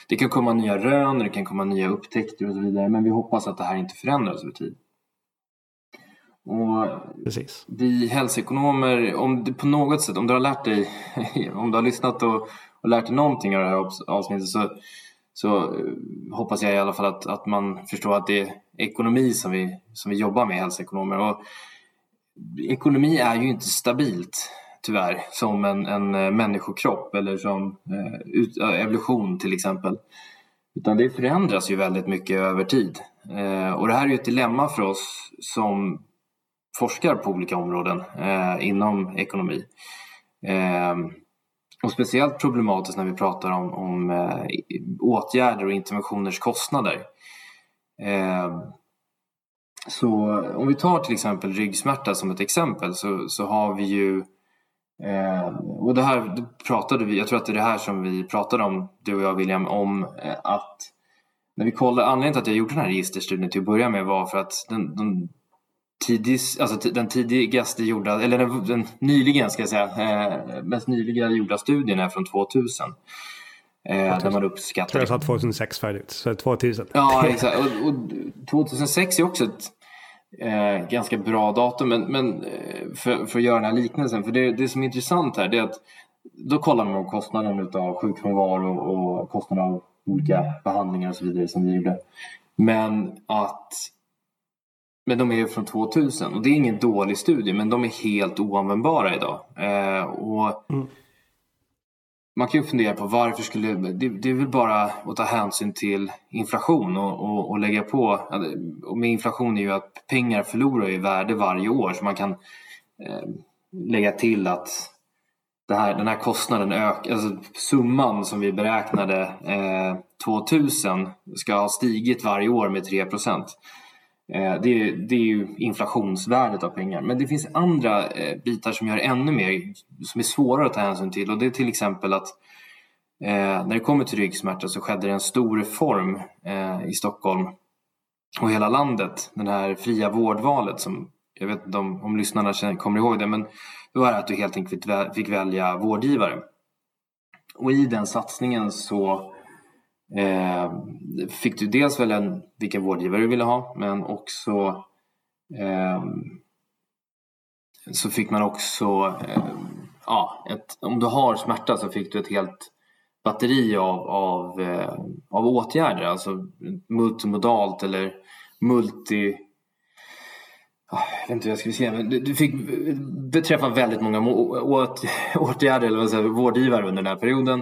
Det kan komma nya rön, det kan komma nya upptäckter och så vidare, men vi hoppas att det här inte förändras över tid. Och precis. Vi hälsoekonomer, om du på något sätt, om du har lärt dig om du har lyssnat och, och lärt dig någonting av det här avsnittet, så Så hoppas jag i alla fall att, att man förstår att det är ekonomi som vi, som vi jobbar med, hälsoekonomer. Och ekonomi är ju inte stabilt, tyvärr, som en, en människokropp eller som eh, ut, evolution till exempel. Utan det förändras ju väldigt mycket över tid. Eh, och det här är ju ett dilemma för oss som forskar på olika områden eh, inom ekonomi. Eh, Och speciellt problematiskt när vi pratar om, om eh, åtgärder och interventioners kostnader. Eh, så om vi tar till exempel ryggsmärta som ett exempel, så, så har vi ju, eh, och det här det pratade vi, jag tror att det är det här som vi pratade om, du och jag, William, om eh, att när vi kollar, anledningen till att jag gjorde den här registerstudien till att börja med var för att den, den Tidigt, alltså den tidigaste gjorda, eller den, den nyligen ska jag säga, eh, mest nyliga gjorda studien är från tvåtusen. Eh, där man uppskattar. Tror jag sa tjugohundrasex färdigt, så tvåtusen. Ja, exakt. Och, och tjugohundrasex är också ett eh, ganska bra datum, men, men för, för att göra den här liknelsen, för det, det som är intressant här, det är att då kollar man på kostnaden utav sjukfrånvaro och, och kostnaden av olika behandlingar och så vidare som vi gjorde. Men att Men de är ju från tvåtusen och det är ingen dålig studie, men de är helt oanvändbara idag. Eh, och mm. Man kan ju fundera på varför skulle, det, det är väl bara att ta hänsyn till inflation och, och, och lägga på. Och med inflation är ju att pengar förlorar i värde varje år, så man kan eh, lägga till att det här, den här kostnaden ökar, alltså summan som vi beräknade eh, tvåtusen ska ha stigit varje år med tre procent. Det är, det är ju inflationsvärdet av pengar. Men det finns andra bitar som gör ännu mer, som är svårare att ta hänsyn till. Och det är till exempel att Eh, när det kommer till ryggsmärta så skedde det en stor reform eh, i Stockholm och hela landet. Den här fria vårdvalet, som jag vet inte om, om lyssnarna kommer ihåg det, men det var att du helt enkelt fick välja vårdgivare. Och i den satsningen så eh, fick du dels välja vilken vårdgivare du ville ha, men också eh, så fick man också eh, ja, ett, om du har smärta så fick du ett helt batteri av, av, eh, av åtgärder, alltså multimodalt eller multi jag vet inte hur jag ska säga, men du fick beträffa väldigt många åtgärder eller vad säger, vårdgivare under den här perioden,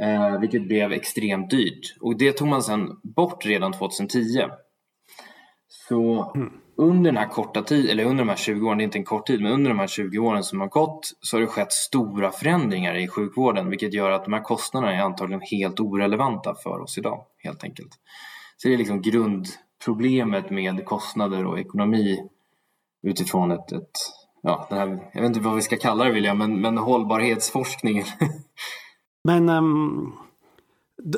eh, vilket blev extremt dyrt. Och det tog man sedan bort redan tjugohundratio. Så mm. under den här korta tid, eller under de här tjugo åren, det är inte en kort tid, men under de här tjugo åren som har gått så har det skett stora förändringar i sjukvården, vilket gör att de här kostnaderna är antagligen helt orelevanta för oss idag, helt enkelt. Så det är liksom grundproblemet med kostnader och ekonomi utifrån ett, ett ja, det här, jag vet inte vad vi ska kalla det, William, men, men hållbarhetsforskningen. Men um,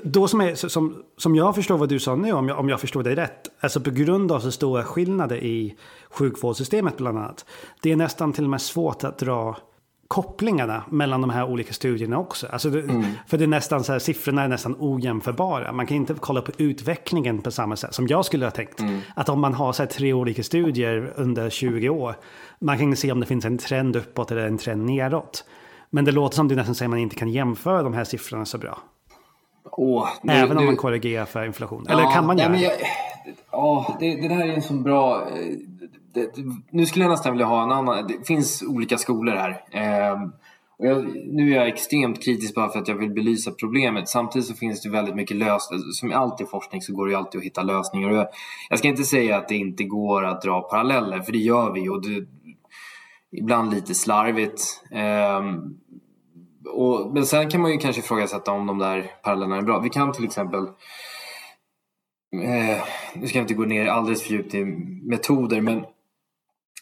då som, är, som, som jag förstår vad du sa nu, om jag, om jag förstår dig rätt, alltså på grund av så stora skillnader i sjukvårdssystemet bland annat, det är nästan till och med svårt att dra kopplingarna mellan de här olika studierna också. Alltså det, mm. För det är nästan så här, siffrorna är nästan ojämförbara. Man kan inte kolla på utvecklingen på samma sätt som jag skulle ha tänkt. Mm. Att om man har så här, tre olika studier under tjugo år, man kan se om det finns en trend uppåt eller en trend neråt. Men det låter som det nästan säger att man inte kan jämföra de här siffrorna så bra. Åh, nu, Även nu, om man korrigerar för inflation. Ja, eller kan man göra det? Ja, det, det här är en så bra... Det, det, nu skulle jag nästan vilja ha en annan... Det finns olika skolor här. Eh, och jag, nu är jag extremt kritisk bara för att jag vill belysa problemet. Samtidigt så finns det väldigt mycket lösningar. Som i alltid forskning så går det alltid att hitta lösningar. Och jag, jag ska inte säga att det inte går att dra paralleller, för det gör vi. Och det, ibland lite slarvigt. Eh, och, men sen kan man ju kanske ifrågasätta om de där parallellerna är bra. Vi kan till exempel... Eh, nu ska jag inte gå ner alldeles för djupt i metoder, men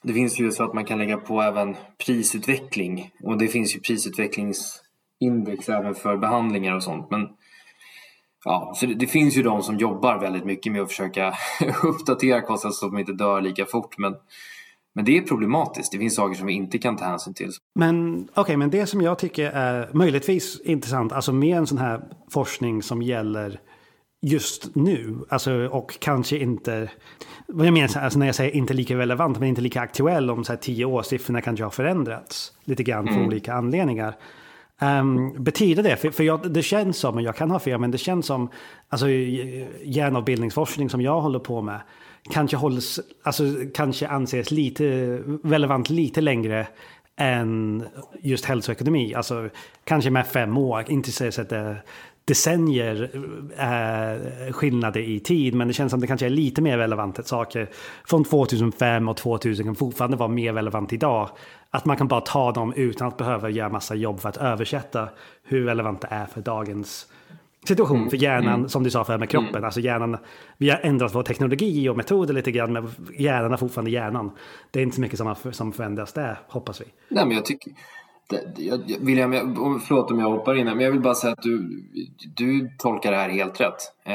det finns ju så att man kan lägga på även prisutveckling, och det finns ju prisutvecklingsindex även för behandlingar och sånt, men ja, så det, det finns ju de som jobbar väldigt mycket med att försöka uppdatera kostnader så att de inte dör lika fort, men, men det är problematiskt, det finns saker som vi inte kan ta hänsyn till. Men okej, okay, men det som jag tycker är möjligtvis intressant, alltså med en sån här forskning som gäller just nu, alltså, och kanske inte, vad jag menar, alltså när jag säger inte lika relevant, men inte lika aktuell om så här tio år, siffrorna kanske har förändrats lite grann för mm. olika anledningar. Um, betyder det, för, för jag, det känns som, och jag kan ha fel, men det känns som, alltså hjärnavbildningsforskning som jag håller på med kanske hålls, alltså kanske anses lite relevant lite längre än just hälsoekonomi, alltså kanske med fem år, inte så att det decennier eh, skillnader i tid, men det känns som det kanske är lite mer relevant att saker från tvåtusenfem och tvåtusen kan fortfarande vara mer relevant idag, att man kan bara ta dem utan att behöva göra massa jobb för att översätta hur relevant det är för dagens situation, mm. för hjärnan, mm. som du sa, för med kroppen, mm. alltså hjärnan, vi har ändrat vår teknologi och metoder lite grann, men hjärnan är fortfarande hjärnan, det är inte så mycket som, som förändras där, hoppas vi. Nej, men jag tycker William, jag, förlåt om jag hoppar in, men jag vill bara säga att du, du tolkar det här helt rätt. Eh,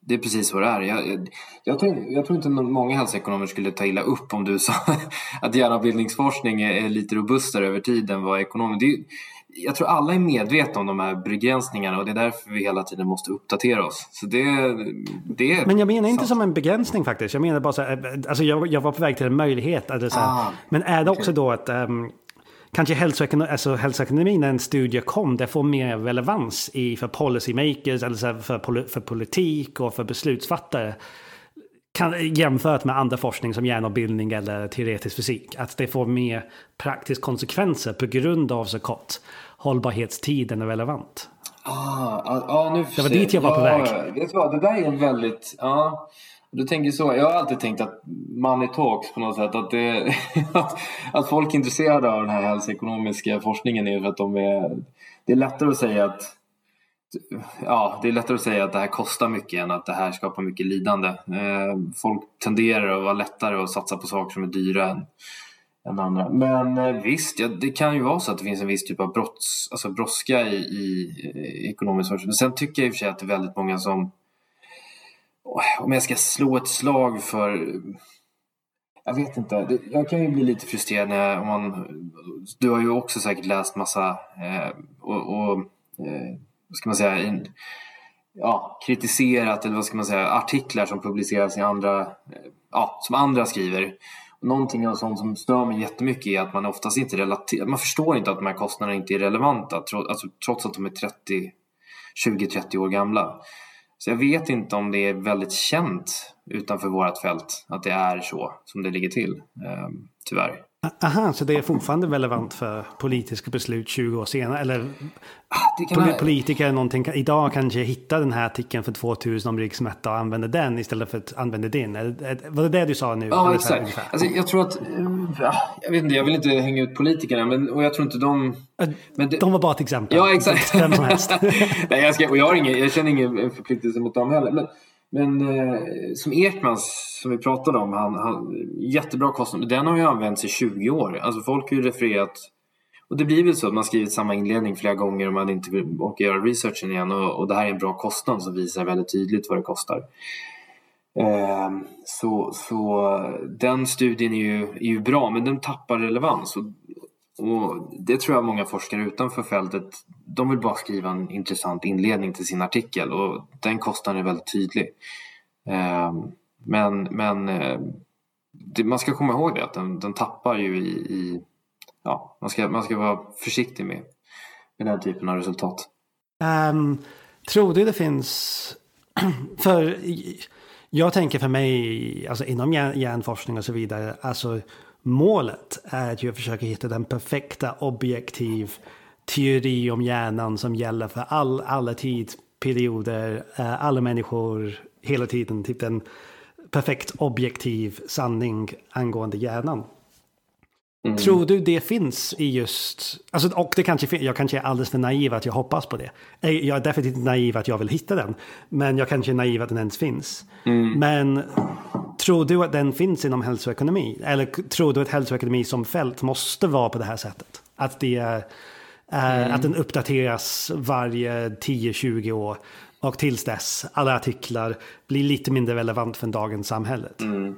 det är precis vad det är. Jag, jag, jag, tror, jag tror inte många hälsoekonomer skulle ta illa upp om du sa att hjärnavbildningsforskning är, är lite robustare över tid än vad ekonomer. Det är, jag tror alla är medvetna om de här begränsningarna, och det är därför vi hela tiden måste uppdatera oss. Så det, det är men jag menar sant. Inte som en begränsning faktiskt. Jag menar bara så här, alltså jag, jag var på väg till en möjlighet. Att det, så här, ah, men är det okay. också då att... Um, Kanske hälsoekonomin, alltså hälsoekonomin när en studie kom, det får mer relevans i, för policymakers, alltså för, för politik och för beslutsfattare, kan, jämfört med andra forskning som hjärnavbildning eller teoretisk fysik. Att det får mer praktiska konsekvenser på grund av så kort hållbarhetstiden är relevant. Ah, ah, ah, nu det var dit jag var på ja, väg. Vet du vad, det där är en väldigt... Ah. Du tänker så, jag har alltid tänkt att money talks på något sätt, att, det, att, att folk är intresserade av den här hälsoekonomiska forskningen är för att de är, det är lättare att säga att ja, det är lättare att säga att det här kostar mycket än att det här skapar mycket lidande. Folk tenderar att vara lättare att satsa på saker som är dyra än, än andra. Men visst, ja, det kan ju vara så att det finns en viss typ av brotts, alltså brottska i, i, i ekonomisk vård. Men sen tycker jag i och för sig att det är väldigt många som, om jag ska slå ett slag för, jag vet inte, jag kan ju bli lite frustrerad när jag, om man, du har ju också säkert läst massa eh, och, och eh, vad ska man säga, in, ja, kritiserat eller vad ska man säga, artiklar som publiceras i andra, eh, ja, som andra skriver. Någonting av sånt som stör mig jättemycket är att man oftast inte relaterar, man förstår inte att de här kostnaderna inte är relevanta, trots, alltså, trots att de är trettio, tjugo trettio år gamla. Så jag vet inte om det är väldigt känt utanför vårat fält att det är så som det ligger till, eh, tyvärr. Aha, så det är fortfarande relevant för politiska beslut tjugo år senare? Eller pol- politiker någonting, idag kanske hitta den här artikeln för tvåtusen om riksmätta och använder den istället för att använda din. Var det det du sa nu? Ja, exakt. Alltså, jag tror att, jag vet inte, jag vill inte hänga ut politikerna, men, och jag tror inte de... Men det, de var bara ett exempel. Ja, exakt. Vem som helst. Nej, jag, ska, och jag, har ingen, jag känner ingen förpliktelse mot dem heller, men... Men eh, som Ekmans som vi pratade om, han, han, jättebra kostnad. Den har ju använts i tjugo år. Alltså folk har ju refererat. Och det blir väl så att man skrivit samma inledning flera gånger och man inte orkar göra researchen igen. Och, och det här är en bra kostnad som visar väldigt tydligt vad det kostar. Eh, så, så den studien är ju, är ju bra, men den tappar relevans. Och, och det tror jag många forskare utanför fältet, de vill bara skriva en intressant inledning till sin artikel och den kostnaden är väldigt tydlig. Men, men det, man ska komma ihåg det, att den, den tappar ju i, i ja, man ska, man ska vara försiktig med, med den typen av resultat. Um, tror du det finns för, jag tänker för mig, alltså inom hjärnforskning och så vidare, alltså målet är att jag försöker hitta den perfekta objektiv teori om hjärnan som gäller för all, alla tidsperioder, alla människor hela tiden, typ en perfekt objektiv sanning angående hjärnan. Mm. Tror du det finns i just, alltså, och det kanske, jag kanske är alldeles för naiv att jag hoppas på det. Jag är definitivt naiv att jag vill hitta den, men jag kanske är naiv att den ens finns. Mm. Men tror du att den finns inom hälsoekonomi? Eller tror du att hälsoekonomi som fält måste vara på det här sättet? Att, det, äh, mm. att den uppdateras varje tio tjugo år och tills dess alla artiklar blir lite mindre relevant för dagens samhället. Mm.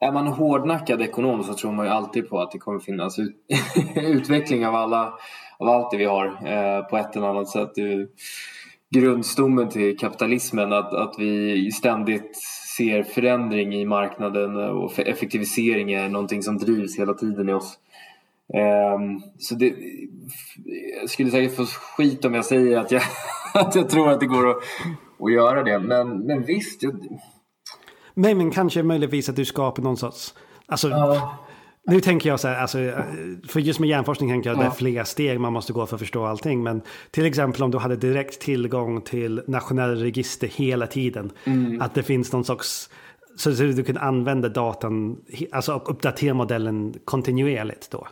Är man hårdnackad ekonom så tror man ju alltid på att det kommer finnas ut- utveckling av, alla, av allt det vi har eh, på ett eller annat sätt. Grundstommen till kapitalismen, att, att vi ständigt ser förändring i marknaden och effektivisering är någonting som drivs hela tiden i oss. Um, så det, jag skulle säkert få skit om jag säger att jag, att jag tror att det går att, att göra det, men, men visst. Jag... Men, men kanske möjligtvis att du skapar någon sorts... Alltså, uh. Nu tänker jag så här, alltså, för just med hjärnforskning tänker jag att det är flera steg man måste gå för att förstå allting. Men till exempel om du hade direkt tillgång till nationella register hela tiden. Mm. Att det finns någon sorts, så att du kan använda datan, alltså uppdatera modellen kontinuerligt då.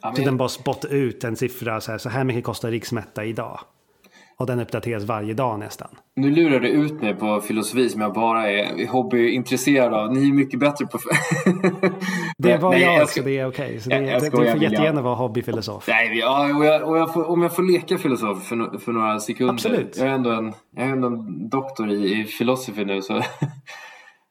Ja, men... Så den bara spottar ut en siffra, så här, så här mycket kostar riksmätta idag. Och den uppdateras varje dag nästan. Nu lurar du ut mig på filosofi som jag bara är hobbyintresserad av. Ni är mycket bättre på... det var nej, jag, jag ska... så det är okej. Okay. Du jag får jag jättegärna jag... vara hobbyfilosof. Nej, ja, och jag, och jag får, om jag får leka filosof för, no, för några sekunder. Absolut. Jag är ändå en, jag är ändå en doktor i, i filosofi nu. Så.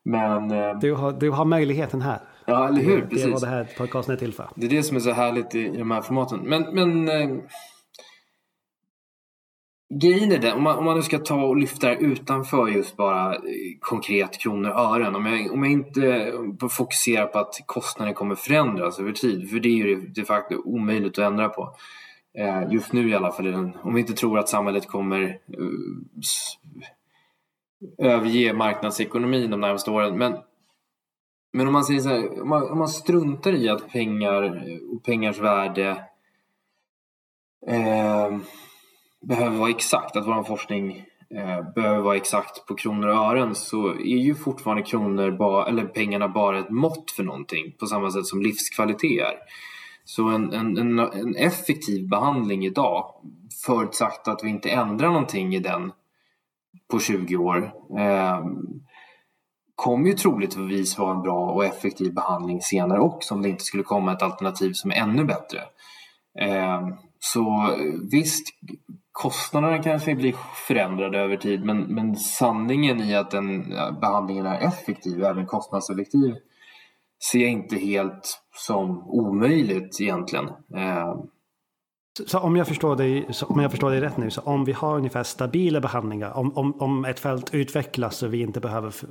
Men, du, har, du har möjligheten här. Ja, eller hur? Det, precis. Det var det här podcasten är till för. Det är det som är så härligt i, i de här formaten. Men... men grejen är det, om man, om man nu ska ta och lyfta det utanför just bara konkret kronor och ören, om jag, om jag inte fokuserar på att kostnaden kommer förändras över tid, för det är ju de facto omöjligt att ändra på eh, just nu i alla fall, om vi inte tror att samhället kommer eh, överge marknadsekonomin de närmaste åren, men, men om man säger så här, om man, om man struntar i att pengar och pengars värde eh, behöver vara exakt, att vår forskning eh, behöver vara exakt på kronor och ören, så är ju fortfarande kronor ba, eller pengarna bara ett mått för någonting på samma sätt som livskvalitet är. Så en, en, en effektiv behandling idag, förutsatt att vi inte ändrar någonting i den på tjugo år, eh, kommer ju troligtvis vara en bra och effektiv behandling senare också, om det inte skulle komma ett alternativ som är ännu bättre. Eh, så visst, kostnaderna kanske blir förändrade över tid, men, men sanningen i att den behandlingen är effektiv, även kostnadseffektiv, ser jag inte helt som omöjligt egentligen. Eh, Så om jag förstår dig, så om jag förstår dig rätt nu, så om vi har ungefär stabila behandlingar, om, om, om ett fält utvecklas så vi inte behöver f-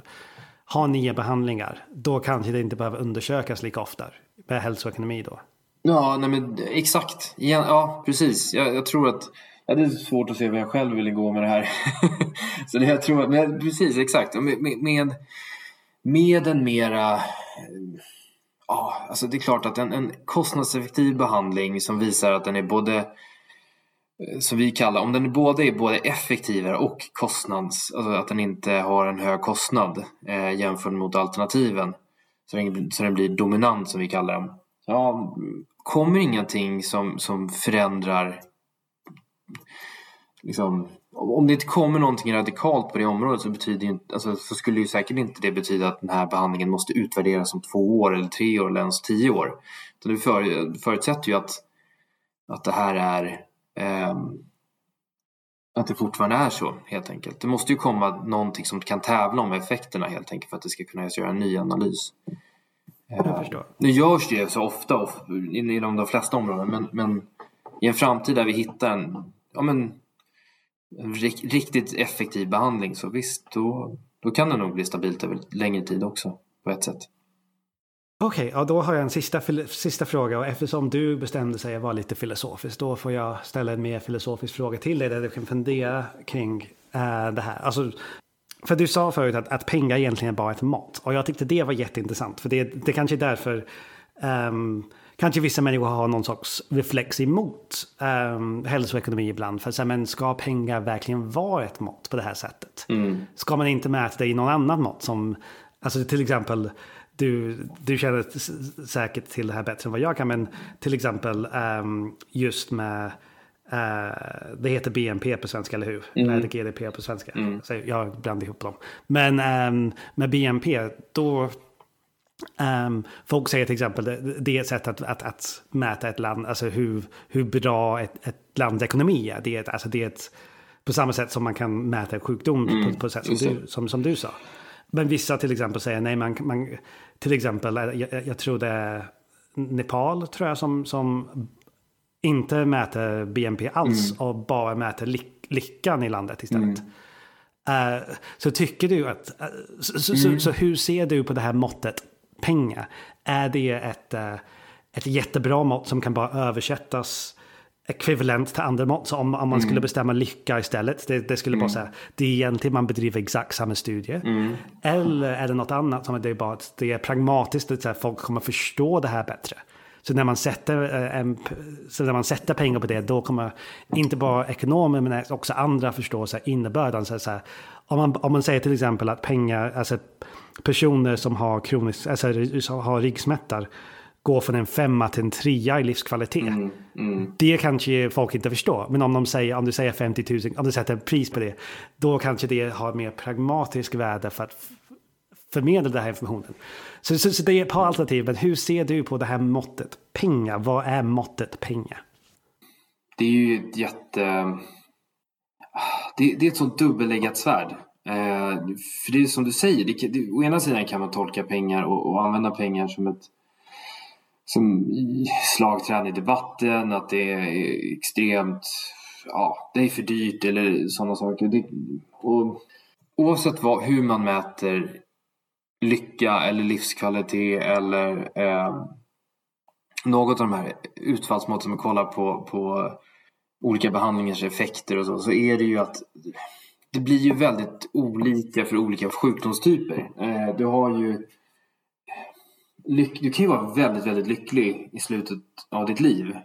ha nya behandlingar, då kanske det inte behöver undersökas lika ofta med hälsoekonomi då. Ja, nej men exakt. Ja, ja precis. Jag, jag tror att ja, det är svårt att se vad jag själv vill gå med det här. Så det jag tror att, men precis, exakt. Med, med, med en mera... Ja, alltså det är klart att en, en kostnadseffektiv behandling som visar att den är både, som vi kallar, om den är både, är både effektivare och kostnads, alltså att den inte har en hög kostnad eh, jämfört mot alternativen, så den, så den blir dominant som vi kallar den. Ja, kommer ingenting som, som förändrar, liksom, om det inte kommer någonting radikalt på det området, så, betyder inte, alltså, så skulle ju säkert inte det betyda att den här behandlingen måste utvärderas om två år eller tre år eller ens tio år. Så det för, förutsätter ju att, att det här är eh, att det fortfarande är så, helt enkelt. Det måste ju komma någonting som kan tävla om effekterna, helt enkelt, för att det ska kunna göra en ny analys. Eh, nu görs det ju så ofta inom de flesta områden, men, men i en framtid där vi hittar en, ja, men en riktigt effektiv behandling, så visst, då, då kan det nog bli stabilt över längre tid också på ett sätt. Okej, okay, ja, då har jag en sista, sista fråga, och eftersom du bestämde sig att vara lite filosofisk, då får jag ställa en mer filosofisk fråga till dig där du kan fundera kring äh, det här. Alltså, för du sa förut att, att pengar egentligen är bara ett mått, och jag tyckte det var jätteintressant, för det, det kanske är därför... Um, Kanske vissa människor har någon sorts reflex emot um, hälsoekonomi ibland. För att säga, men ska pengar verkligen vara ett mått på det här sättet? Mm. Ska man inte mäta det i någon annan mått? Som, alltså till exempel, du, du känner säkert till det här bättre än vad jag kan. Men till exempel um, just med, uh, det heter B N P på svenska, eller hur? Mm. Nej, det är G D P på svenska. Mm. Så jag blandar ihop dem. Men um, med B N P, då... Um, folk säger till exempel det, det är ett sätt att, att, att mäta ett land, alltså hur, hur bra ett, ett lands ekonomi är, det är, ett, alltså det är ett, på samma sätt som man kan mäta sjukdom mm, på, på ett sätt som du, som, som du sa. Men vissa till exempel säger nej, man, man, till exempel jag, jag tror det är Nepal tror jag som, som inte mäter B N P alls mm. och bara mäter lik, lyckan i landet istället. Mm. Uh, så tycker du att uh, så, so, so, mm. so hur ser du på det här måttet pengar? Är det ett, uh, ett jättebra mått som kan bara översättas ekvivalent till andra mått? Så om, om man mm. skulle bestämma lycka istället, det, det skulle mm. bara säga det är egentligen man bedriver exakt samma studie mm. eller är det något annat som det är, bara, det är pragmatiskt, det är så här, folk kommer förstå det här bättre. Så när man sätter, en, så när man sätter pengar på det, då kommer inte bara ekonomer men också andra förstå så här, innebörden. Så här, så här, om, man, om man säger till exempel att pengar, alltså personer som har, kronisk, alltså, som har ryggsmärtor går från en femma till en trea i livskvalitet. Mm, mm. Det kanske folk inte förstår. Men om, de säger, om du säger femtio tusen, om du sätter en pris på det, då kanske det har mer pragmatisk värde för att förmedla den här informationen. Så, så, så det är ett par alternativ, men hur ser du på det här måttet pengar? Vad är måttet pengar? Det är ju ett jätte... Det, det är ett sånt dubbelläggat svärd. Eh, för det är som du säger, det, det, å ena sidan kan man tolka pengar och, och använda pengar som ett som slagträn i debatten, att det är extremt... Ja, det är för dyrt eller sådana saker. Det, och, oavsett vad, hur man mäter lycka eller livskvalitet eller eh, något av de här utfallsmått som vi kollar på, på olika behandlingars effekter och så, så är det ju att det blir ju väldigt olika för olika sjukdomstyper. Eh, du har ju lyck, du kan ju vara väldigt, väldigt lycklig i slutet av ditt liv,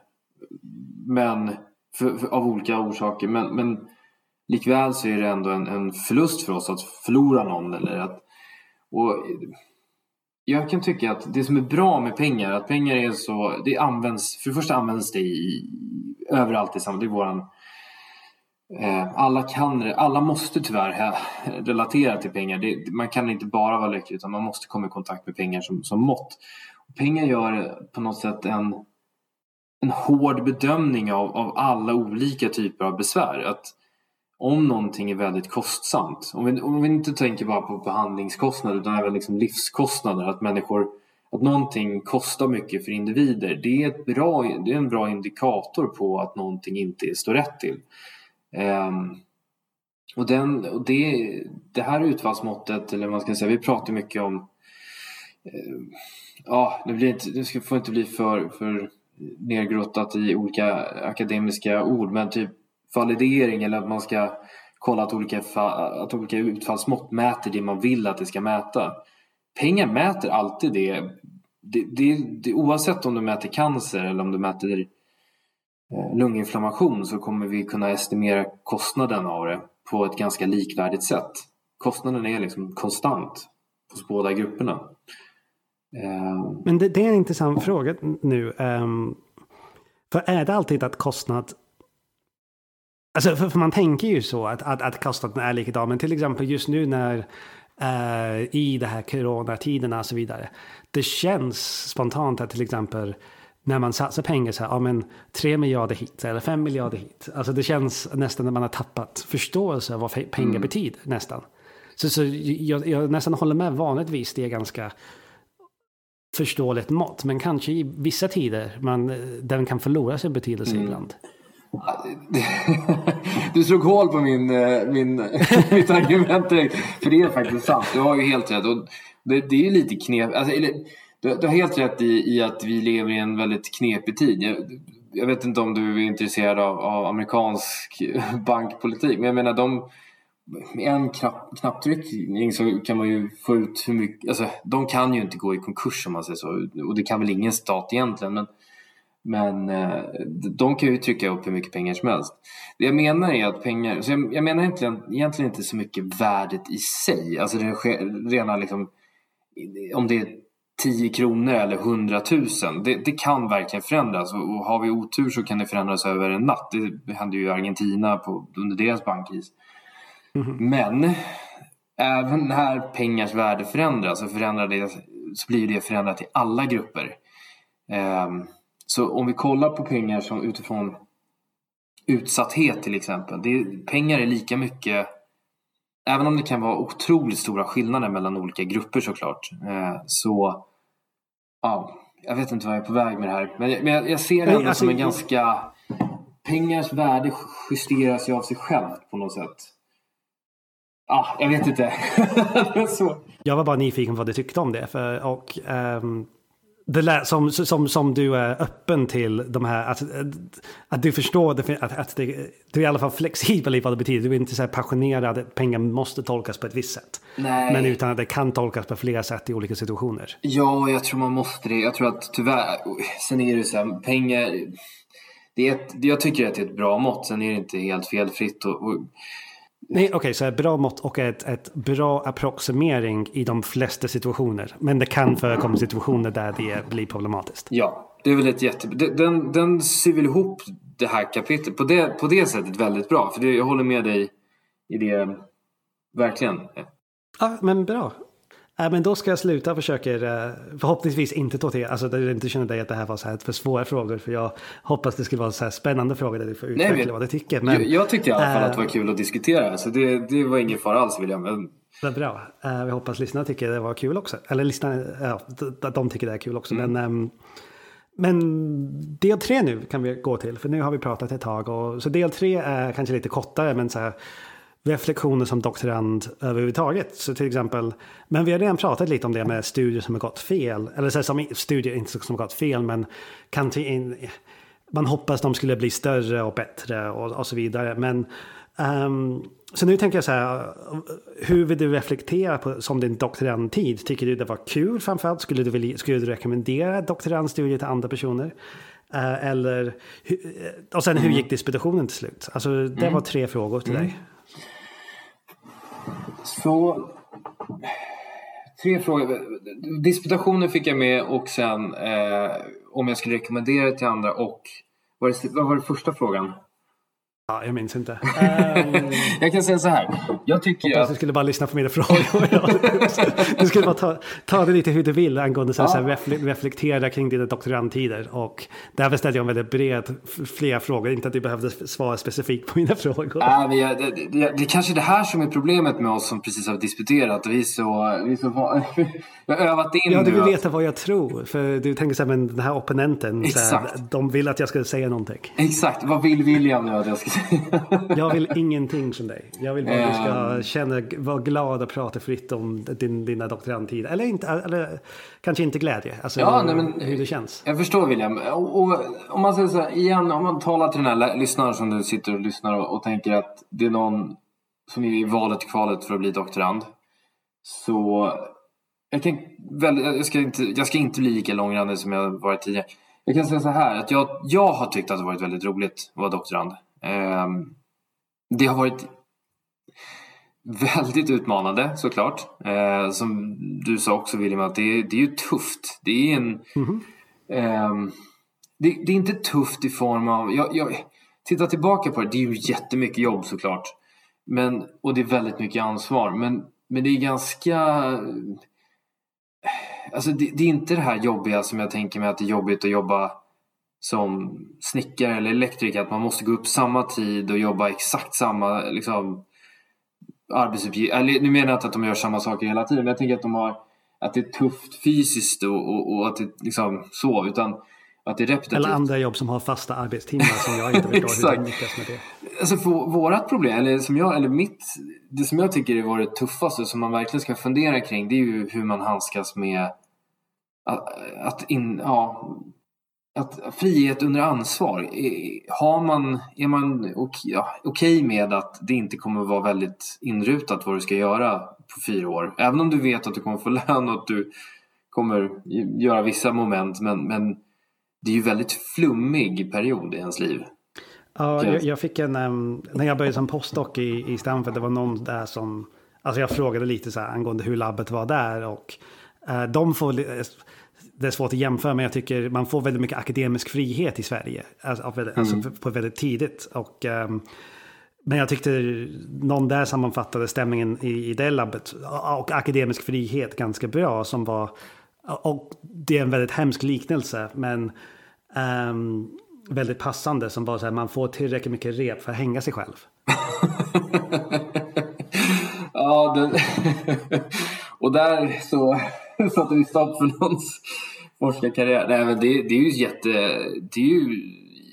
men för, för, av olika orsaker, men, men likväl så är det ändå en, en förlust för oss att förlora någon eller att. Och jag kan tycka att det som är bra med pengar, att pengar är så, det används, för det första används det i, överallt i samhället, det är våran alla kan, alla måste tyvärr relatera till pengar. Det, man kan inte bara vara lycklig, utan man måste komma i kontakt med pengar som, som mått. Och pengar gör på något sätt en, en hård bedömning av, av alla olika typer av besvär. Att om någonting är väldigt kostsamt, om vi, om vi inte tänker bara på behandlingskostnader utan även liksom livskostnader, att människor, att någonting kostar mycket för individer, det är, ett bra, det är en bra indikator på att någonting inte står rätt till. Um, och, den, och det, det här utfallsmåttet, eller man ska säga, vi pratar mycket om uh, ja, det, blir inte, det får inte bli för, för nedgrottat i olika akademiska ord, men typ validering, eller att man ska kolla att olika, fa, att olika utfallsmått mäter det man vill att det ska mäta. Pengar mäter alltid det, det, det, det oavsett om du mäter cancer eller om du mäter lunginflammation, så kommer vi kunna estimera kostnaden av det på ett ganska likvärdigt sätt. Kostnaden är liksom konstant hos båda grupperna. Men det, det är en intressant fråga nu. För är det alltid att kostnad... Alltså för, för man tänker ju så att, att, att kostnaden är likadan, men till exempel just nu när... Uh, i de här coronatiderna och så vidare. Det känns spontant att till exempel när man satsar pengar så här, ja men tre miljarder hit eller fem miljarder hit. Alltså det känns nästan när man har tappat förståelse av vad pengar mm. betyder nästan. Så, så jag, jag nästan håller med, vanligtvis det är ganska förståeligt mått, men kanske i vissa tider man, den kan förlora sin betydelse mm. ibland. Du slog hål på min, min, mitt argument direkt, för det är faktiskt sant. Du har ju helt rätt, och det, det är ju lite knep, alltså, eller, du, du har helt rätt i, i att vi lever i en väldigt knepig tid. Jag, jag vet inte om du är intresserad av, av amerikansk bankpolitik, men jag menar, de, med en knapp, knapptryckning så kan man ju få ut hur mycket, alltså, de kan ju inte gå i konkurs om man säger så, och det kan väl ingen stat egentligen, men Men eh, de kan ju trycka upp hur mycket pengar som helst. Det jag menar är att pengar... Så jag, jag menar egentligen, egentligen inte så mycket värdet i sig. Alltså det rena liksom... Om det är tio kronor eller hundra tusen. Det, det kan verkligen förändras. Och, och har vi otur så kan det förändras över en natt. Det hände ju i Argentina på, under deras bankkris. Mm-hmm. Men även när pengars värde förändras så, förändrar det, så blir det förändrat i alla grupper. Ehm... Så om vi kollar på pengar som utifrån utsatthet till exempel. Det, pengar är lika mycket, även om det kan vara otroligt stora skillnader mellan olika grupper såklart. Eh, så, ja, jag vet inte vad jag är på väg med det här. Men, men jag, jag ser det ändå som en ganska, pengars värde justeras ju av sig självt på något sätt. Ja, ah, jag vet inte. Så. Jag var bara nyfiken på vad du tyckte om det. För, och... Um... Det lä- som, som, som du är öppen till de här, att, att du förstår det, att, att det, du är i alla fall flexibel i vad det betyder. Du är inte så här passionerad att pengar måste tolkas på ett visst sätt. Nej. Men utan att det kan tolkas på flera sätt i olika situationer. Ja, jag tror man måste det. Jag tror att tyvärr, sen är det så här, pengar, det är ett, jag tycker att det är ett bra mått, sen är det inte helt felfritt och... och... Nej, okej, okay, så ett bra mått och ett, ett bra approximering i de flesta situationer. Men det kan förekomma situationer där det blir problematiskt. Ja, det är väl ett jätte... Den, den syr väl ihop det här kapitlet på det, på det sättet väldigt bra. För det, jag håller med dig i det, verkligen. Ja, men bra. Äh, men då ska jag sluta och försöker förhoppningsvis inte ta till, alltså du inte känner dig att det här var så här för svåra frågor, för jag hoppas det skulle vara så här spännande frågor där du får utveckla. Nej, men, vad du tycker. Men, jag, jag tyckte i alla fall äh, att det var kul att diskutera, så det, det var ingen fara alls, William. Men... Det är bra. Äh, jag hoppas lyssnarna tycker det var kul också. Eller lyssnarna, ja, att de tycker det är kul också. Mm. Men, äm, men del tre nu kan vi gå till, för nu har vi pratat ett tag. Och, så del tre är kanske lite kortare, men så här... reflektioner som doktorand överhuvudtaget. Så till exempel, men vi har redan pratat lite om det med studier som har gått fel, eller så som studier inte som har gått fel, men kan in, man hoppas de skulle bli större och bättre och, och så vidare. Men um, så nu tänker jag så här, hur vill du reflektera på som din doktorandtid? Tycker du det var kul framförallt? Skulle du vilja, skulle du rekommendera doktorandstudier till andra personer? Uh, eller och sen hur gick disputationen till slut? Alltså det mm. var tre frågor till mm. dig. Så tre frågor. Disputationen fick jag med, och sen eh, om jag skulle rekommendera det till andra, och vad var det första frågan? Ja, jag minns inte. Um... jag kan säga så här. Jag tycker jag... att du skulle bara lyssna på mina frågor. Du skulle bara ta, ta det lite hur du vill angående så här, ja. så här, reflektera kring dina doktorandtider. Och därför ställde jag en väldigt bred flera frågor. Inte att du behövde svara specifikt på mina frågor. Ja, men jag, det, det, det är kanske det här som är problemet med oss som precis har disputerat. Vi så, vi så var, jag har övat in. Ja, du vill nu, veta att... vad jag tror. För du tänker så här, men den här opponenten. Så här, de vill att jag ska säga någonting. Exakt. Vad vill William nu att jag ska säga? Jag vill ingenting som dig. Jag vill bara att du ska känna, vara glad och prata fritt om din, dina doktorandtid. Eller, inte, eller kanske inte glädje. Alltså, ja, nej, men, hur det känns. Jag förstår, William. Och, och, om man säger så här, igen, om man talar till den här lyssnaren som du sitter och lyssnar och, och tänker att det är någon som är i valet kvalet för att bli doktorand. Så jag, kan, väl, jag, ska, inte, jag ska inte bli lika långrandig som jag varit tidigare. Jag kan säga så här, att jag, jag har tyckt att det varit väldigt roligt att vara doktorand. Um, det har varit väldigt utmanande, såklart. Uh, som du sa också, William, att det, det är ju tufft. Det är en mm-hmm. um, det, det är inte tufft i form av jag, jag tittar tillbaka på det, det är ju jättemycket jobb, såklart, men, och det är väldigt mycket ansvar, men, men det är ganska alltså det, det är inte det här jobbiga som jag tänker mig att det är jobbigt att jobba som snickare eller elektriker, att man måste gå upp samma tid och jobba exakt samma liksom, arbetsuppgift. Eller, nu menar jag inte att de gör samma saker hela tiden, men jag tänker att de har att det är tufft fysiskt och, och, och att det liksom så, utan att det är repetitivt. Eller andra jobb som har fasta arbetstimmar som jag inte förstår hur de lyckas med det. Alltså för vårat problem, eller som jag, eller mitt, det som jag tycker är vårt tuffaste som man verkligen ska fundera kring, det är ju hur man handskas med att, att in, ja att frihet under ansvar, har man, är man okej, ja, okej med att det inte kommer vara väldigt inrutat vad du ska göra på fyra år, även om du vet att du kommer få lön och att du kommer göra vissa moment, men, men det är ju väldigt flummig period i ens liv. Ja, jag, jag fick en, um, när jag började som postdoc i, i Stanford, det var någon där som, alltså jag frågade lite så här angående hur labbet var där och uh, de får... Det är svårt att jämföra, men jag tycker man får väldigt mycket akademisk frihet i Sverige alltså mm. på väldigt tidigt. Och, um, men jag tyckte någon där sammanfattade stämningen i, i det labbet och akademisk frihet ganska bra som var, och det är en väldigt hemsk liknelse men um, väldigt passande som var så här, man får tillräckligt mycket rep för att hänga sig själv. Ja, den... och där så så att vi stopp för någons forskarkarriär. Nej, men det, det är ju jätte... Det är ju,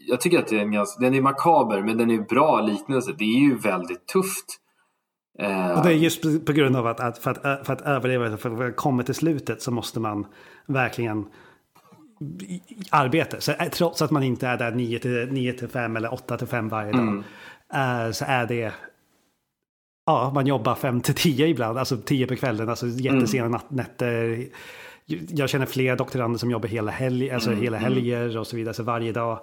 jag tycker att det är en ganska... Den är makaber, men den är bra liknelse. Det är ju väldigt tufft. Och det är just på grund av att, att, för, att för att överleva, för att komma till slutet så måste man verkligen arbeta. Så, trots att man inte är där nio till fem eller åtta till fem varje dag mm. så är det... Ja, man jobbar fem till tio ibland, alltså tio på kvällen, alltså jättesena mm. nätter. Jag känner flera doktorander som jobbar hela helger, alltså mm. hela helger och så vidare, så varje dag.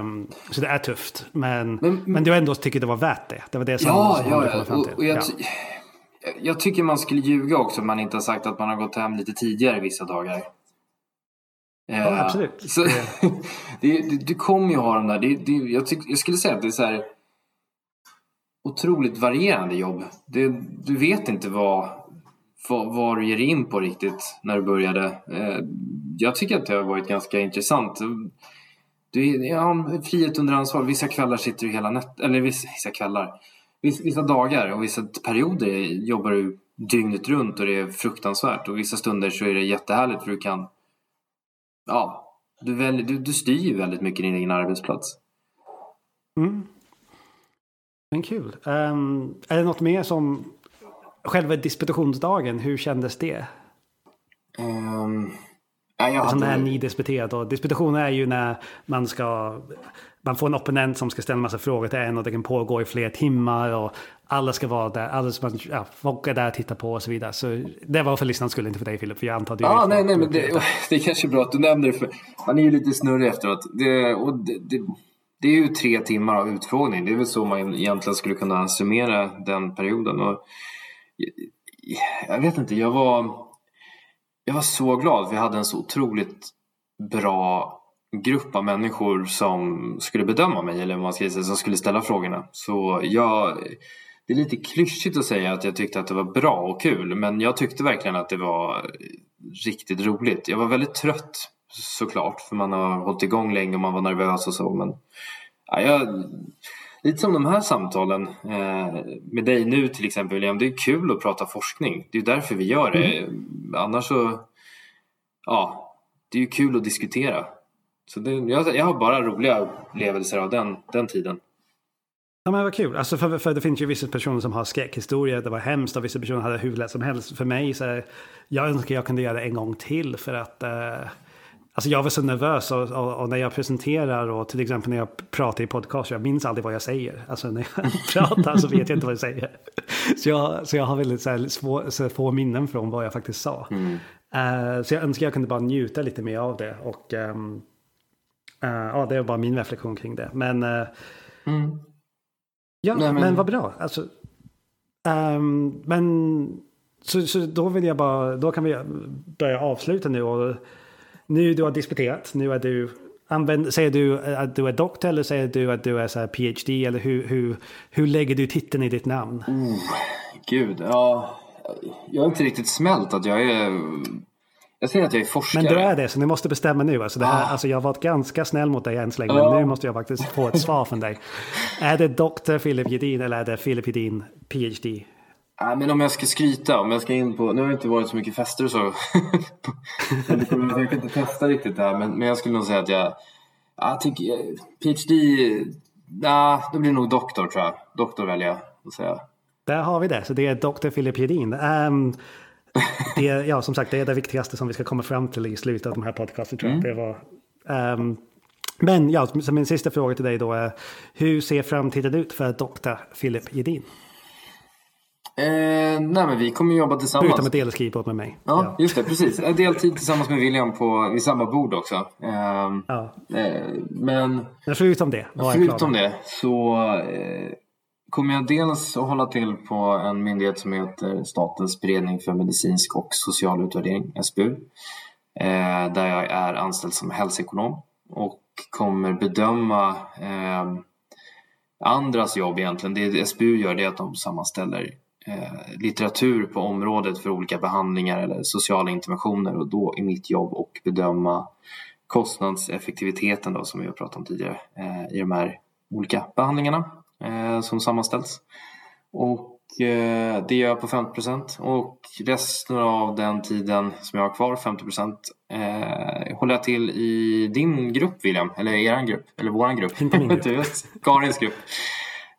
Um, så det är tufft, men, men, men du ändå tycker det var värt det. Det var det som ja, som ja, ja. Och, och jag, ja. jag tycker man skulle ljuga också om man inte har sagt att man har gått hem lite tidigare vissa dagar. Ja, uh, absolut. Så, det, det, du kommer ju ha de där, det, det, jag, tyck, jag skulle säga att det är så här... otroligt varierande jobb. Det, du vet inte vad, vad, vad du ger in på riktigt när du började. Eh, jag tycker att det har varit ganska intressant. Du, ja, frihet under ansvar. Vissa kvällar sitter du hela natten, eller vissa, vissa kvällar, vissa, vissa dagar och vissa perioder jobbar du dygnet runt och det är fruktansvärt. Och vissa stunder så är det jättehärligt för du kan, ja, du, väl, du, du styr ju väldigt mycket din egen arbetsplats. Mm. Men kul. Um, är det något mer som själva disputationsdagen, hur kändes det? Um, ja, jag hade... Det är ni disputerade och disputation är ju när man ska man får en opponent som ska ställa en massa frågor till en och det kan pågå i flera timmar och alla ska vara där, alla ska, ja, folk är där och tittar på och så vidare. Så det var för lyssnarens skull, inte för dig Filip, för jag antar att du... Ja, nej, nej, men det, det är kanske bra att du nämner det för man är ju lite snurrig efteråt. Det, och det, det... Det är ju tre timmar av utfrågning. Det är väl så man egentligen skulle kunna summera den perioden. Och jag vet inte, jag var, jag var så glad. Vi hade en så otroligt bra grupp av människor som skulle bedöma mig, eller vad man ska säga, som skulle ställa frågorna. Så jag, det är lite klyschigt att säga att jag tyckte att det var bra och kul, men jag tyckte verkligen att det var riktigt roligt. Jag var väldigt trött såklart, för man har hållit igång länge och man var nervös och så, men ja, jag, lite som de här samtalen eh, med dig nu till exempel, William, det är kul att prata forskning, det är därför vi gör det. Mm. Annars så, ja, det är ju kul att diskutera. Så det, jag, jag har bara roliga upplevelser av den, den tiden. Ja, men vad kul. Alltså för, för det finns ju vissa personer som har skräckhistorier. Det var hemskt, och vissa personer hade hur lätt som helst. För mig så här, jag önskar jag kunde göra det en gång till, för att eh, alltså jag var så nervös, och, och, och när jag presenterar och till exempel när jag pratar i podcast, jag minns aldrig vad jag säger. Alltså när jag pratar så vet jag inte vad jag säger. Så jag, så jag har väldigt så här, svår, så få minnen från vad jag faktiskt sa. Mm. Eh, så jag önskar jag kunde bara njuta lite mer av det, och ehm, Uh, ja, det är bara min reflektion kring det. Men, uh, mm. ja, Nej, men... men vad bra. Alltså, um, men så, så då vill jag bara, då kan vi börja avsluta nu. Och nu du har disputerat, nu är du, använd, säger du att du är doktor, eller säger du att du är så här P H D, eller hur, hur, hur lägger du titeln i ditt namn? Mm, gud, ja, jag har inte riktigt smält att jag är... Jag säger att jag är forskare. Men du är det, så ni måste bestämma nu. Alltså det här, ah. alltså jag har varit ganska snäll mot dig än så länge, men ah. nu måste jag faktiskt få ett svar från dig. Är det doktor Filip Jedin, eller är det Filip Jedin P H D? Ah, men om jag ska skryta, om jag ska in på... Nu har det inte varit så mycket fester och så. Jag kan inte testa riktigt det här, men, men jag skulle nog säga att jag... jag tycker, P H D... Ah, det blir nog doktor, tror jag. Doktor väljer jag att säga. Där har vi det, så det är doktor Filip Jedin. Um, Det, ja, som sagt, det är det viktigaste som vi ska komma fram till i slutet av de här podcasten, tror jag. Mm. Det var, um, men ja, min sista fråga till dig då är, hur ser framtiden ut för doktor Filip Jedin? Eh, nej, men vi kommer jobba tillsammans. Utan ett delskrivbord med mig. Ja, ja, just det, precis. En deltid tillsammans med William på, vid samma bord också. Eh, ja. eh, men förutom det, förutom det så... Eh, kommer jag dels att hålla till på en myndighet som heter Statens beredning för medicinsk och social utvärdering, S B U, där jag är anställd som hälsoekonom, och kommer bedöma andras jobb egentligen. Det S B U gör det att de sammanställer litteratur på området för olika behandlingar eller sociala interventioner, och då är mitt jobb att bedöma kostnadseffektiviteten då, som vi har pratat om tidigare, i de här olika behandlingarna som sammanställs, och eh, det gör jag på femtio procent, och resten av den tiden som jag har kvar, femtio procent, eh, håller jag till i din grupp, William, eller er grupp, eller våran grupp, inte min grupp. Karins grupp,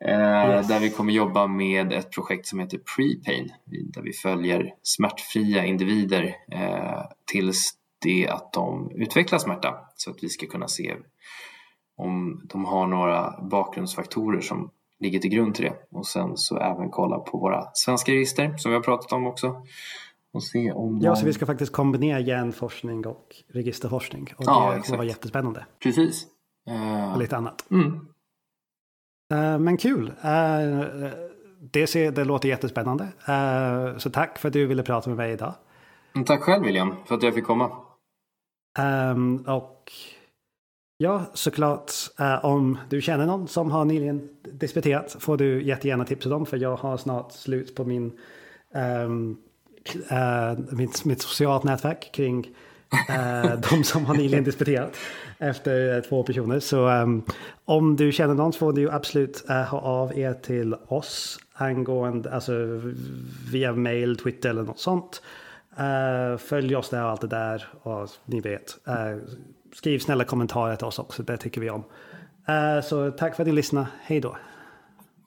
eh, yes. Där vi kommer jobba med ett projekt som heter PrePain, där vi följer smärtfria individer eh, tills det att de utvecklar smärta, så att vi ska kunna se om de har några bakgrundsfaktorer som ligger till grund till det. Och sen så även kolla på våra svenska register som vi har pratat om också. Och se om ja, de... så vi ska faktiskt kombinera hjärnforskning och registerforskning. Och ja, det kommer vara jättespännande. Precis. Uh... Och lite annat. Mm. Uh, men kul. Uh, det, ser, det låter jättespännande. Uh, så tack för att du ville prata med mig idag. Men tack själv, William, för att jag fick komma. Um, och... Ja, såklart. Äh, om du känner någon som har nyligen disputerat får du jättegärna tipsa dem, för jag har snart slut på min, ähm, äh, mitt, mitt socialt nätverk kring äh, de som har nyligen disputerat efter två personer. Så ähm, om du känner någon så får du absolut äh, ha av er till oss angående, alltså via mail, Twitter eller något sånt. Äh, följ oss där och allt det där, och ni vet... Äh, Skriv snälla kommentarer till oss också, det tycker vi om. Uh, så tack för att ni lyssnade. Hej då.